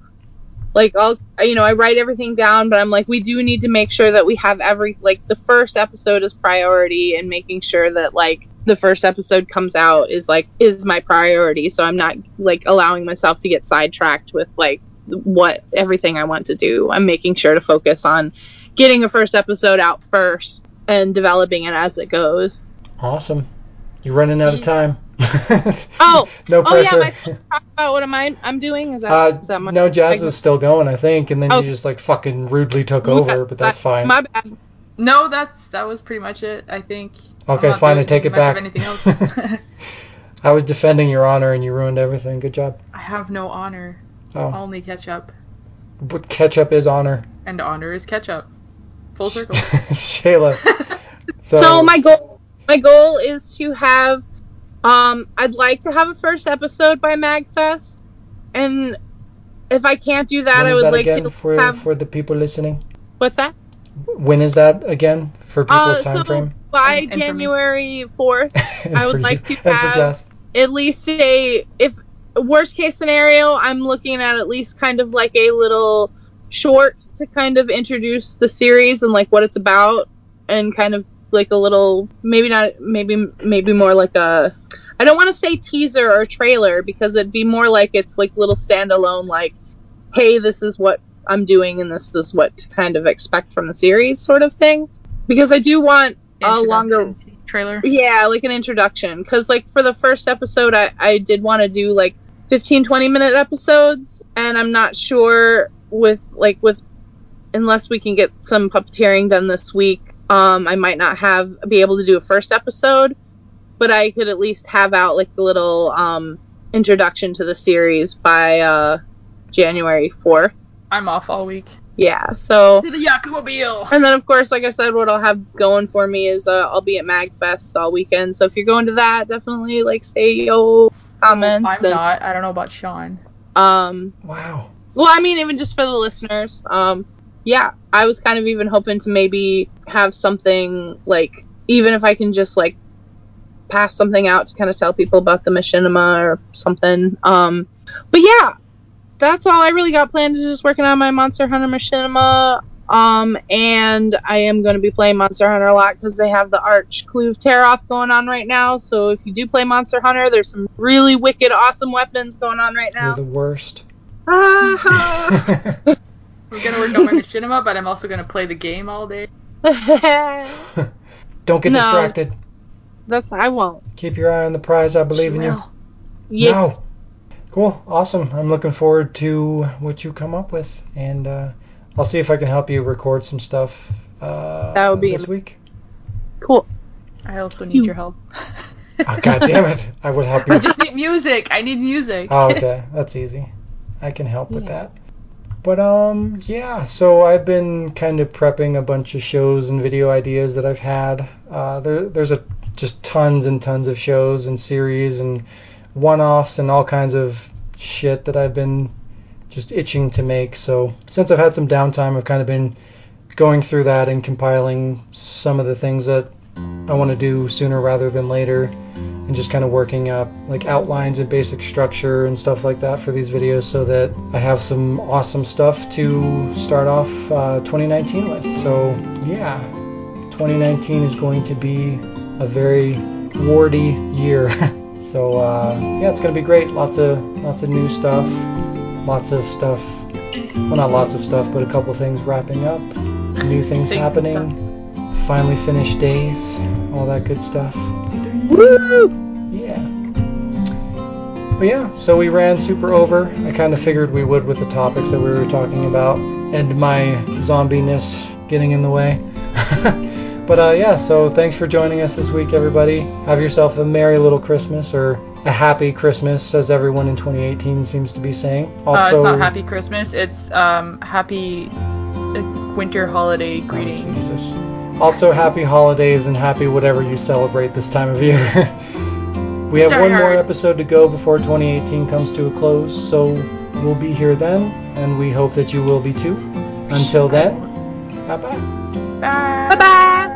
I'll, I write everything down, but I'm we do need to make sure that we have the first episode is priority, and making sure that, the first episode comes out is my priority. So I'm not, allowing myself to get sidetracked with, everything I want to do. I'm making sure to focus on getting a first episode out first and developing it as it goes. Awesome. You're running out of time. Oh, no pressure. Am I supposed to talk about what I'm doing? Is that my... No, Jazz was still going, I think, and then you just fucking rudely took over, but that's fine. My bad. No, that was pretty much it, I think. Okay, fine, I take it back. Anything else. I was defending your honor, and you ruined everything. Good job. I have no honor. Oh. Only ketchup. But ketchup is honor. And honor is ketchup. Full circle. Shayla. So my goal is to have... I'd like to have a first episode by MagFest, and if I can't do that, I would for the people listening. What's that? When is that again for people's time frame? By January 4th, I would like to have at least if worst case scenario, I'm looking at least kind of a little short to kind of introduce the series and what it's about, and kind of a little, maybe more a, I don't want to say teaser or trailer, because it'd be more it's little standalone, hey, this is what I'm doing and this is what to kind of expect from the series sort of thing, because I do want a longer trailer. Yeah, an introduction, because for the first episode I did want to do 15-20 minute episodes, and I'm not sure with unless we can get some puppeteering done this week, I might not be able to do a first episode, but I could at least have out the little introduction to the series by January 4th. I'm off all week. Yeah, so... To the Yakubobile! And then, of course, like I said, what I'll have going for me is I'll be at MagFest all weekend, so if you're going to that, definitely, say yo, comments. Oh, I'm not. I don't know about Sean. Wow. Well, I mean, even just for the listeners, yeah, I was kind of even hoping to maybe have something, even if I can just, pass something out to kind of tell people about the machinima or something. But yeah, that's all I really got planned, is just working on my Monster Hunter machinima. And I am going to be playing Monster Hunter a lot because they have the Arch Kloof Tearoth going on right now. So if you do play Monster Hunter, there's some really wicked, awesome weapons going on right now. You're the worst. Ah. We're going to work on my machinima, but I'm also going to play the game all day. Don't get distracted. I won't. Keep your eye on the prize. I believe in you. Yes. No. Cool. Awesome. I'm looking forward to what you come up with, and I'll see if I can help you record some stuff this week. Cool. I also need your help. Oh, God damn it. I would help you. I just need music. I need music. Oh, okay. That's easy. I can help with that. But, yeah, so I've been kind of prepping a bunch of shows and video ideas that I've had. There's just tons and tons of shows and series and one-offs and all kinds of shit that I've been just itching to make. So since I've had some downtime, I've kind of been going through that and compiling some of the things that I want to do sooner rather than later, and just kind of working up outlines and basic structure and stuff like that for these videos, so that I have some awesome stuff to start off 2019 with. So yeah, 2019 is going to be a very warty year. So yeah, it's gonna be great. Lots of new stuff, lots of stuff, well, not lots of stuff, but a couple things wrapping up, new things happening, finally finished days, all that good stuff. Woo! Yeah. But yeah, so we ran super over. I kind of figured we would with the topics that we were talking about and my zombiness getting in the way. But yeah, so thanks for joining us this week, everybody. Have yourself a merry little Christmas, or a happy Christmas, as everyone in 2018 seems to be saying. Also, it's not happy Christmas. It's happy winter holiday greetings. Oh, Jesus. Also, happy holidays and happy whatever you celebrate this time of year. We have one more episode to go before 2018 comes to a close, so we'll be here then, and we hope that you will be too. Until then, bye-bye. Bye. Bye-bye.